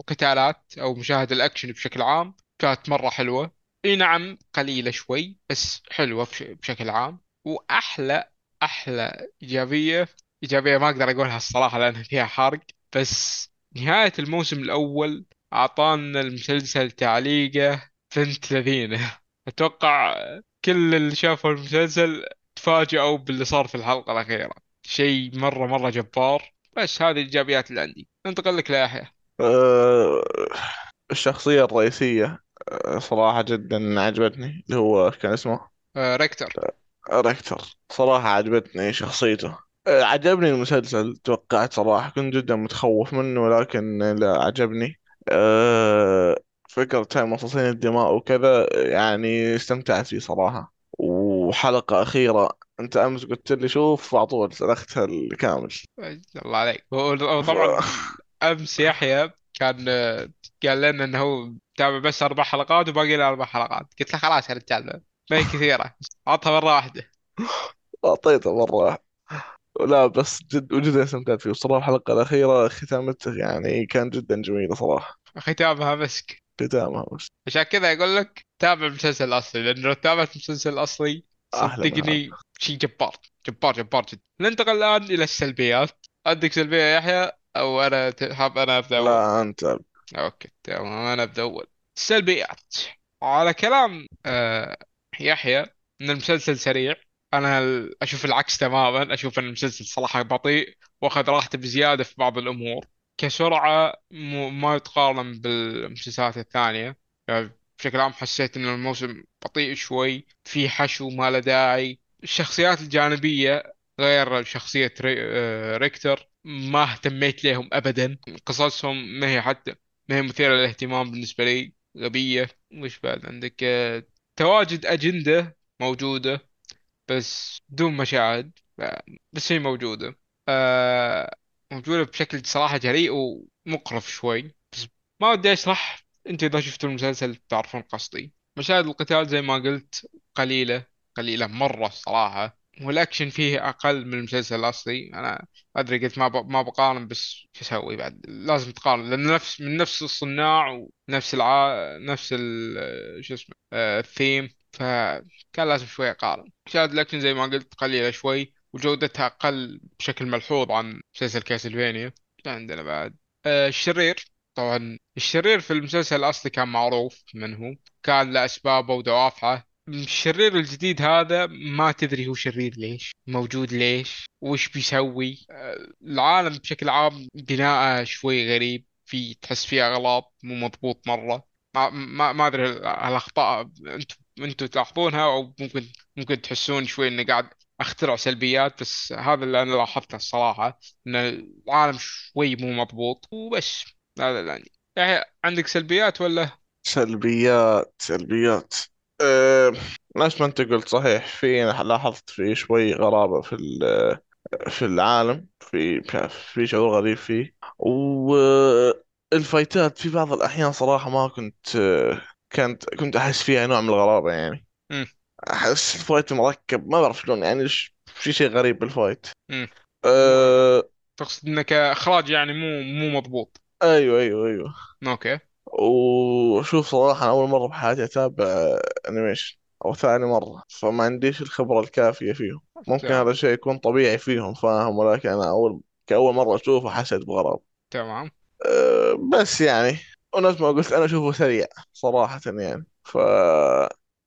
القتالات أو مشاهدة الأكشن بشكل عام كانت مرة حلوة. إي نعم قليلة شوي بس حلوة بشكل عام. وأحلى إيجابية ما أقدر أقولها الصراحة لأنها فيها حرق، بس نهاية الموسم الأول أعطانا المسلسل تعليقة 32. أتوقع كل اللي شافوا المسلسل تفاجئوا باللي صار في الحلقة الأخيرة، شيء مرة جبار. بس هذه الإيجابيات اللي عندي. انتقل لك ليحيى. الشخصية الرئيسية صراحة جدا عجبتني، اللي هو كان اسمه ريكتر. صراحة عجبتني شخصيته، عجبني المسلسل. توقعت صراحة كنت جدا متخوف منه لكن لا عجبني. فكرة مصاصين الدماء وكذا يعني استمتعت فيه صراحة. وحلقة أخيرة أنت أمس قلت لي شوف فعطول سلختها الكامل، الله عليك. وطبعا أمس يحيى كان قال لنا أنه تابع بس 4 حلقات وباقي له 4 حلقات، قلت له خلاص هالرجال ما هي كثيرة، عطها مرة واحدة. أعطيتها مرة لا بس جدا استمتعت فيه صراحة. الحلقة الأخيرة ختامتها يعني كان جدا جميلة صراحة، ختامها مسك. عشان كذا أقول لك تابع المسلسل الأصلي، لأن لو تابعت المسلسل الأصلي صدقني شيء جبار جدا. ننتقل الآن إلى السلبيات. عندك سلبية يا يحيى أو أنا حاب أنا أبدأ أول؟ لا أنت أوكي تمام، أنا أبدأ أول. السلبيات على كلام يحيى إن المسلسل سريع، أنا أشوف العكس تماما. أشوف أن المسلسل صراحة بطيء وأخذ راحته بزيادة في بعض الأمور، كسرعة ما يتقارن بالمسلسلات الثانية. يعني بشكل عام حسيت أن الموسم بطيء شوي، في حشو ما له داعي. الشخصيات الجانبية غير شخصية ريكتر ما اهتميت لهم أبدا، قصصهم ما هي مثيرة للاهتمام بالنسبة لي، غبية. وش بعد عندك؟ تواجد أجندة موجودة بس دون مشاعر، بس هي موجودة بشكل صراحة جريء ومقرف شوي، بس ما ودي أشرح، أنت إذا شفتوا المسلسل تعرفون قصدي. مشاهد القتال زي ما قلت قليلة مرة صراحة، والأكشن فيه أقل من المسلسل الأصلي. أنا أدري قلت ما بقارن بس شو أسوي بعد، لازم تقارن لأن نفس الصناع ونفس نفس شو اسمه الثيم، فكان لازم شوية أقارن. مشاهد الأكشن زي ما قلت قليلة شوي وجودتها أقل بشكل ملحوظ عن مسلسل كاسلفانيا. عندنا بعد الشرير. طبعا الشرير في المسلسل الأصلي كان معروف من هو، كان له أسبابه ودوافعه. الشرير الجديد هذا ما تدري هو شرير ليش، موجود ليش، وش بيسوي. العالم بشكل عام بناءه شوي غريب، في تحس فيها أغلاط مو مضبوط مرة. ما أدري الأخطاء أنتوا تلاحظونها أو ممكن تحسون شوي إنه قاعد أخترع سلبيات، بس هذا اللي أنا لاحظته الصراحة إن العالم شوي مو مضبوط وبس. لا يعني عندك سلبيات ولا؟ سلبيات نفس ما أنت قلت صحيح، في لاحظت في شوي غرابة في في العالم، في شعور غريب فيه. والفايتات في بعض الأحيان صراحة ما كنت أحس فيها نوع من الغرابة، يعني مم. أحس الفايت مركب، ما بعرف شلون، يعني في شيء غريب بالفايت. تقصد إنك إخراج يعني مو مضبوط؟ أيوه أوكي. وشوف صراحة أنا أول مرة بحياتي أتابع أنيميشن أو ثاني مرة، فما عنديش الخبرة الكافية فيهم. ممكن هذا الشيء يكون طبيعي فيهم، فاهم، ولكن أنا كأول مرة أشوفه حسيت بغراب. تمام. بس يعني ونفس ما قلت أنا أشوفه سريع صراحة يعني.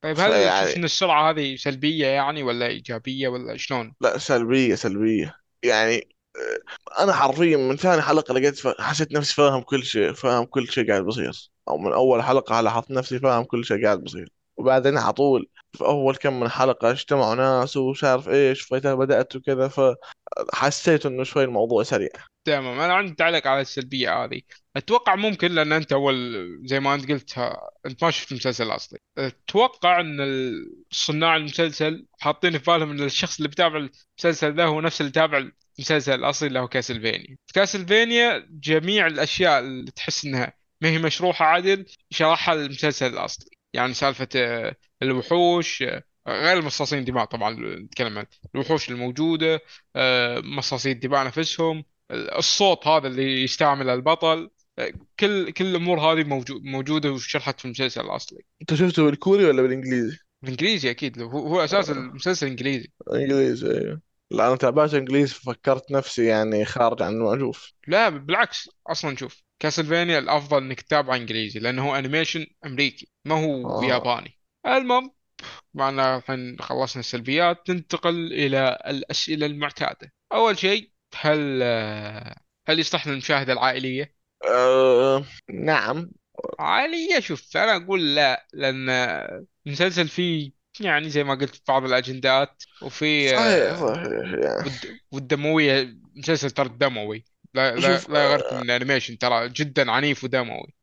طيب هل يعني إن السرعة هذه سلبية يعني ولا إيجابية ولا شلون؟ لا، سلبية يعني. أنا حرفيا من ثاني حلقة حسيت نفسي فاهم كل شيء قاعد بصير، أو من أول حلقة لاحظت نفسي فاهم كل شيء قاعد بصير. وبعدين على طول في أول كم من حلقة اجتمعوا ناس ومش عارف إيش، فايتها بدأت وكذا، فحسيت إنه شوي الموضوع سريع. تمام. أنا عندي تعليق على السلبية هذه. أتوقع ممكن، لأن أنت زي ما أنت قلتها أنت ما شفت المسلسل أصلي. أتوقع أن صناع المسلسل حاطين في بالهم أن الشخص اللي بتابع المسلسل ده هو نفس اللي تابع المسلسل الأصلي اللي هو كاسلفينيا. في كاسلفينيا جميع الأشياء اللي تحس إنها ما هي مشروحة عدل شرحها المسلسل الأصلي، يعني سالفة الوحوش غير المصاصين الدماء طبعا، نتكلم عن الوحوش الموجودة، مصاصين الدماء نفسهم، الصوت هذا اللي يستعمله البطل، كل الأمور هذه موجودة وشرحت في المسلسل الأصلي. أنت شفته بالكوري ولا بالإنجليزي؟ بالإنجليزي أكيد، هو أساس المسلسل إنجليزي. أيوه. لا أنا تابعت إنجليزي ففكرت نفسي يعني خارج عن المألوف. لا بالعكس، أصلا شوف كاسلفينيا الأفضل إنك تتابع إنجليزي لأنه هو أنيميشن أمريكي ما هو ياباني. المهم معنا الحين خلصنا السلبيات، ننتقل إلى الأسئلة المعتادة. أول شيء، هل يصلح للمشاهدة العائلية؟ نعم. عائلية؟ شوف أنا أقول لا، لأن المسلسل فيه يعني زي ما قلت بعض الأجندات وفي والدموية، مسلسل ترى دموي لا غيرت من الانيميشن ترى جدا عنيف ودموي.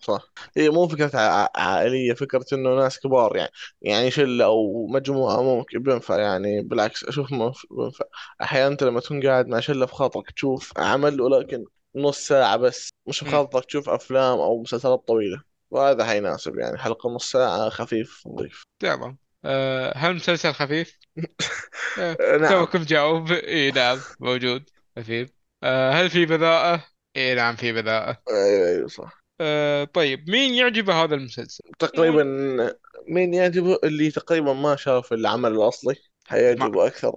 صح. هي مو فكرة عائلية، فكرة انه ناس كبار يعني شلة او مجموعة ممكن بينفع، يعني بالعكس اشوف بينفع. احيانا لما تكون قاعد مع شلة في خاطرك تشوف عمل ولكن نص ساعة بس، مش في خاطرك تشوف افلام او مسلسلات طويلة، وهذا حيناسب يعني حلقة نص ساعة خفيف نظيف. تمام. هل مسلسل خفيف؟ نعم. كم جاوب؟ اي نعم موجود خفيف. هل في بذاءة؟ إيه نعم في بذاءة. أيوة صح. طيب مين يعجبه هذا المسلسل؟ تقريبا مين يعجبه اللي تقريبا ما شاف العمل الأصلي حيعجبه أكثر.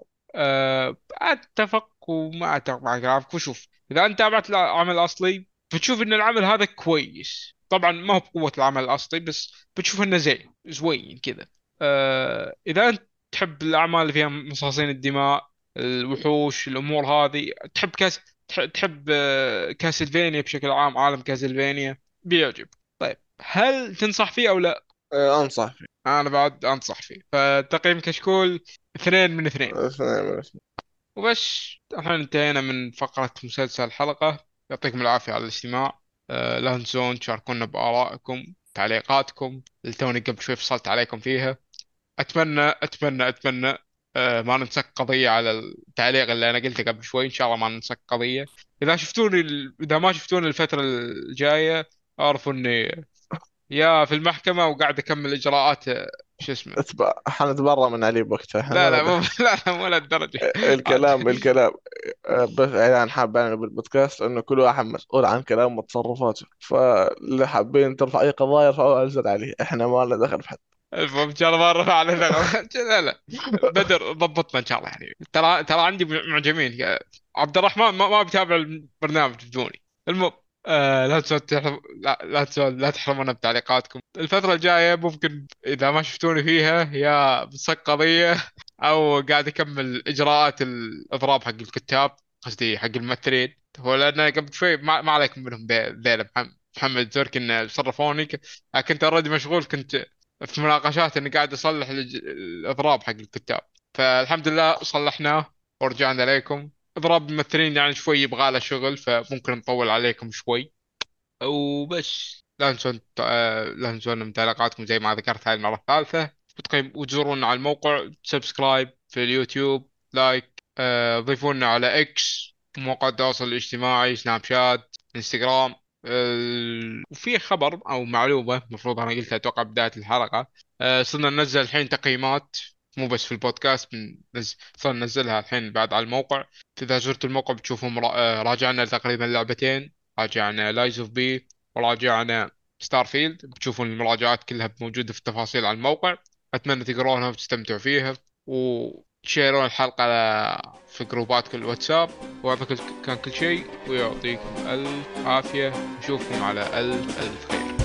أتفق وما أتفق معك. وشوف إذا أنت تابعت العمل الأصلي بتشوف إن العمل هذا كويس، طبعا ما هو بقوة العمل الأصلي بس بتشوف إنه زوين كذا. إذا أنت تحب الأعمال اللي فيها مصاصين الدماء، الوحوش، الأمور هذه، تحب كاسلفينيا بشكل عام، عالم كاسلفينيا بيعجب. طيب هل تنصح فيه أو لا؟ أنصح فيه. أنا بعد أنصح فيه. فتقييم كشكول 2 من 2. 2 من 2. وبس الحين انتهينا من فقرة مسلسل الحلقة. يعطيكم العافية على الاستماع. لا تنسون تشاركونا بآرائكم تعليقاتكم اللي توني قبل شوي فصلت عليكم فيها. أتمنى ما ننسى قضية على التعليق اللي أنا قلته قبل شوي، إن شاء الله ما ننسى قضية. إذا ما شفتوني الفترة الجاية أعرفوا إني يا في المحكمة وقاعد أكمل إجراءات شو اسمه. حنتبرأ من عليه بوقتها. لا ولا الدرجة. الكلام بس يعني حاب أنا بالبودكاست إنه كل واحد مسؤول عن كلامه وتصرفاته، فاللي حابين ترفع أي قضايا يرفعوها أنزل عليه، إحنا ما لنا دخل في حد. المهم شاء الله ما نرفع علينا. لا بدر ضبطنا إن شاء الله. يعني ترى عندي معجمين. عبد الرحمن ما بتابع البرنامج بدوني. المهم لا تحرمونا بتعليقاتكم الفترة الجاية. ممكن إذا ما شفتوني فيها يا بنسق قضية أو قاعد أكمل إجراءات الإضراب حق الكتاب، قصدي حق الممثلين. هو لأن قبل شوي ما عليكم منهم ذيل محمد زورك إن صرفوني، كنت أردي مشغول، كنت في مناقشات إني قاعد أصلح الإضراب حق الكتاب، فالحمد لله صلحناه ورجعنا لكم. إضراب الممثلين يعني شوي يبغى له شغل، فممكن نطول عليكم شوي. وبس لا تنسون متعلقاتكم زي ما ذكرت هاي المرة الثالثة، وتزورونا على الموقع، سبسكرايب في اليوتيوب، لايك ضيفونا على اكس، مواقع التواصل الاجتماعي، سناب شات، انستغرام. وفي خبر او معلومه مفروض انا قلتها اتوقع بدايه الحلقه، صرنا ننزل الحين تقييمات، مو بس في البودكاست، صرنا ننزلها الحين بعد على الموقع. اذا زرت الموقع بتشوفهم راجعنا تقريبا لعبتين، راجعنا لايز اوف بي وراجعنا ستارفيلد، بتشوفون المراجعات كلها موجوده في التفاصيل على الموقع. اتمنى تقرونها وتستمتعوا فيها، وتشيرون الحلقه في جروباتكم الواتساب. وهذا كان كل شيء، ويعطيكم الف عافيه، نشوفكم على الف خير.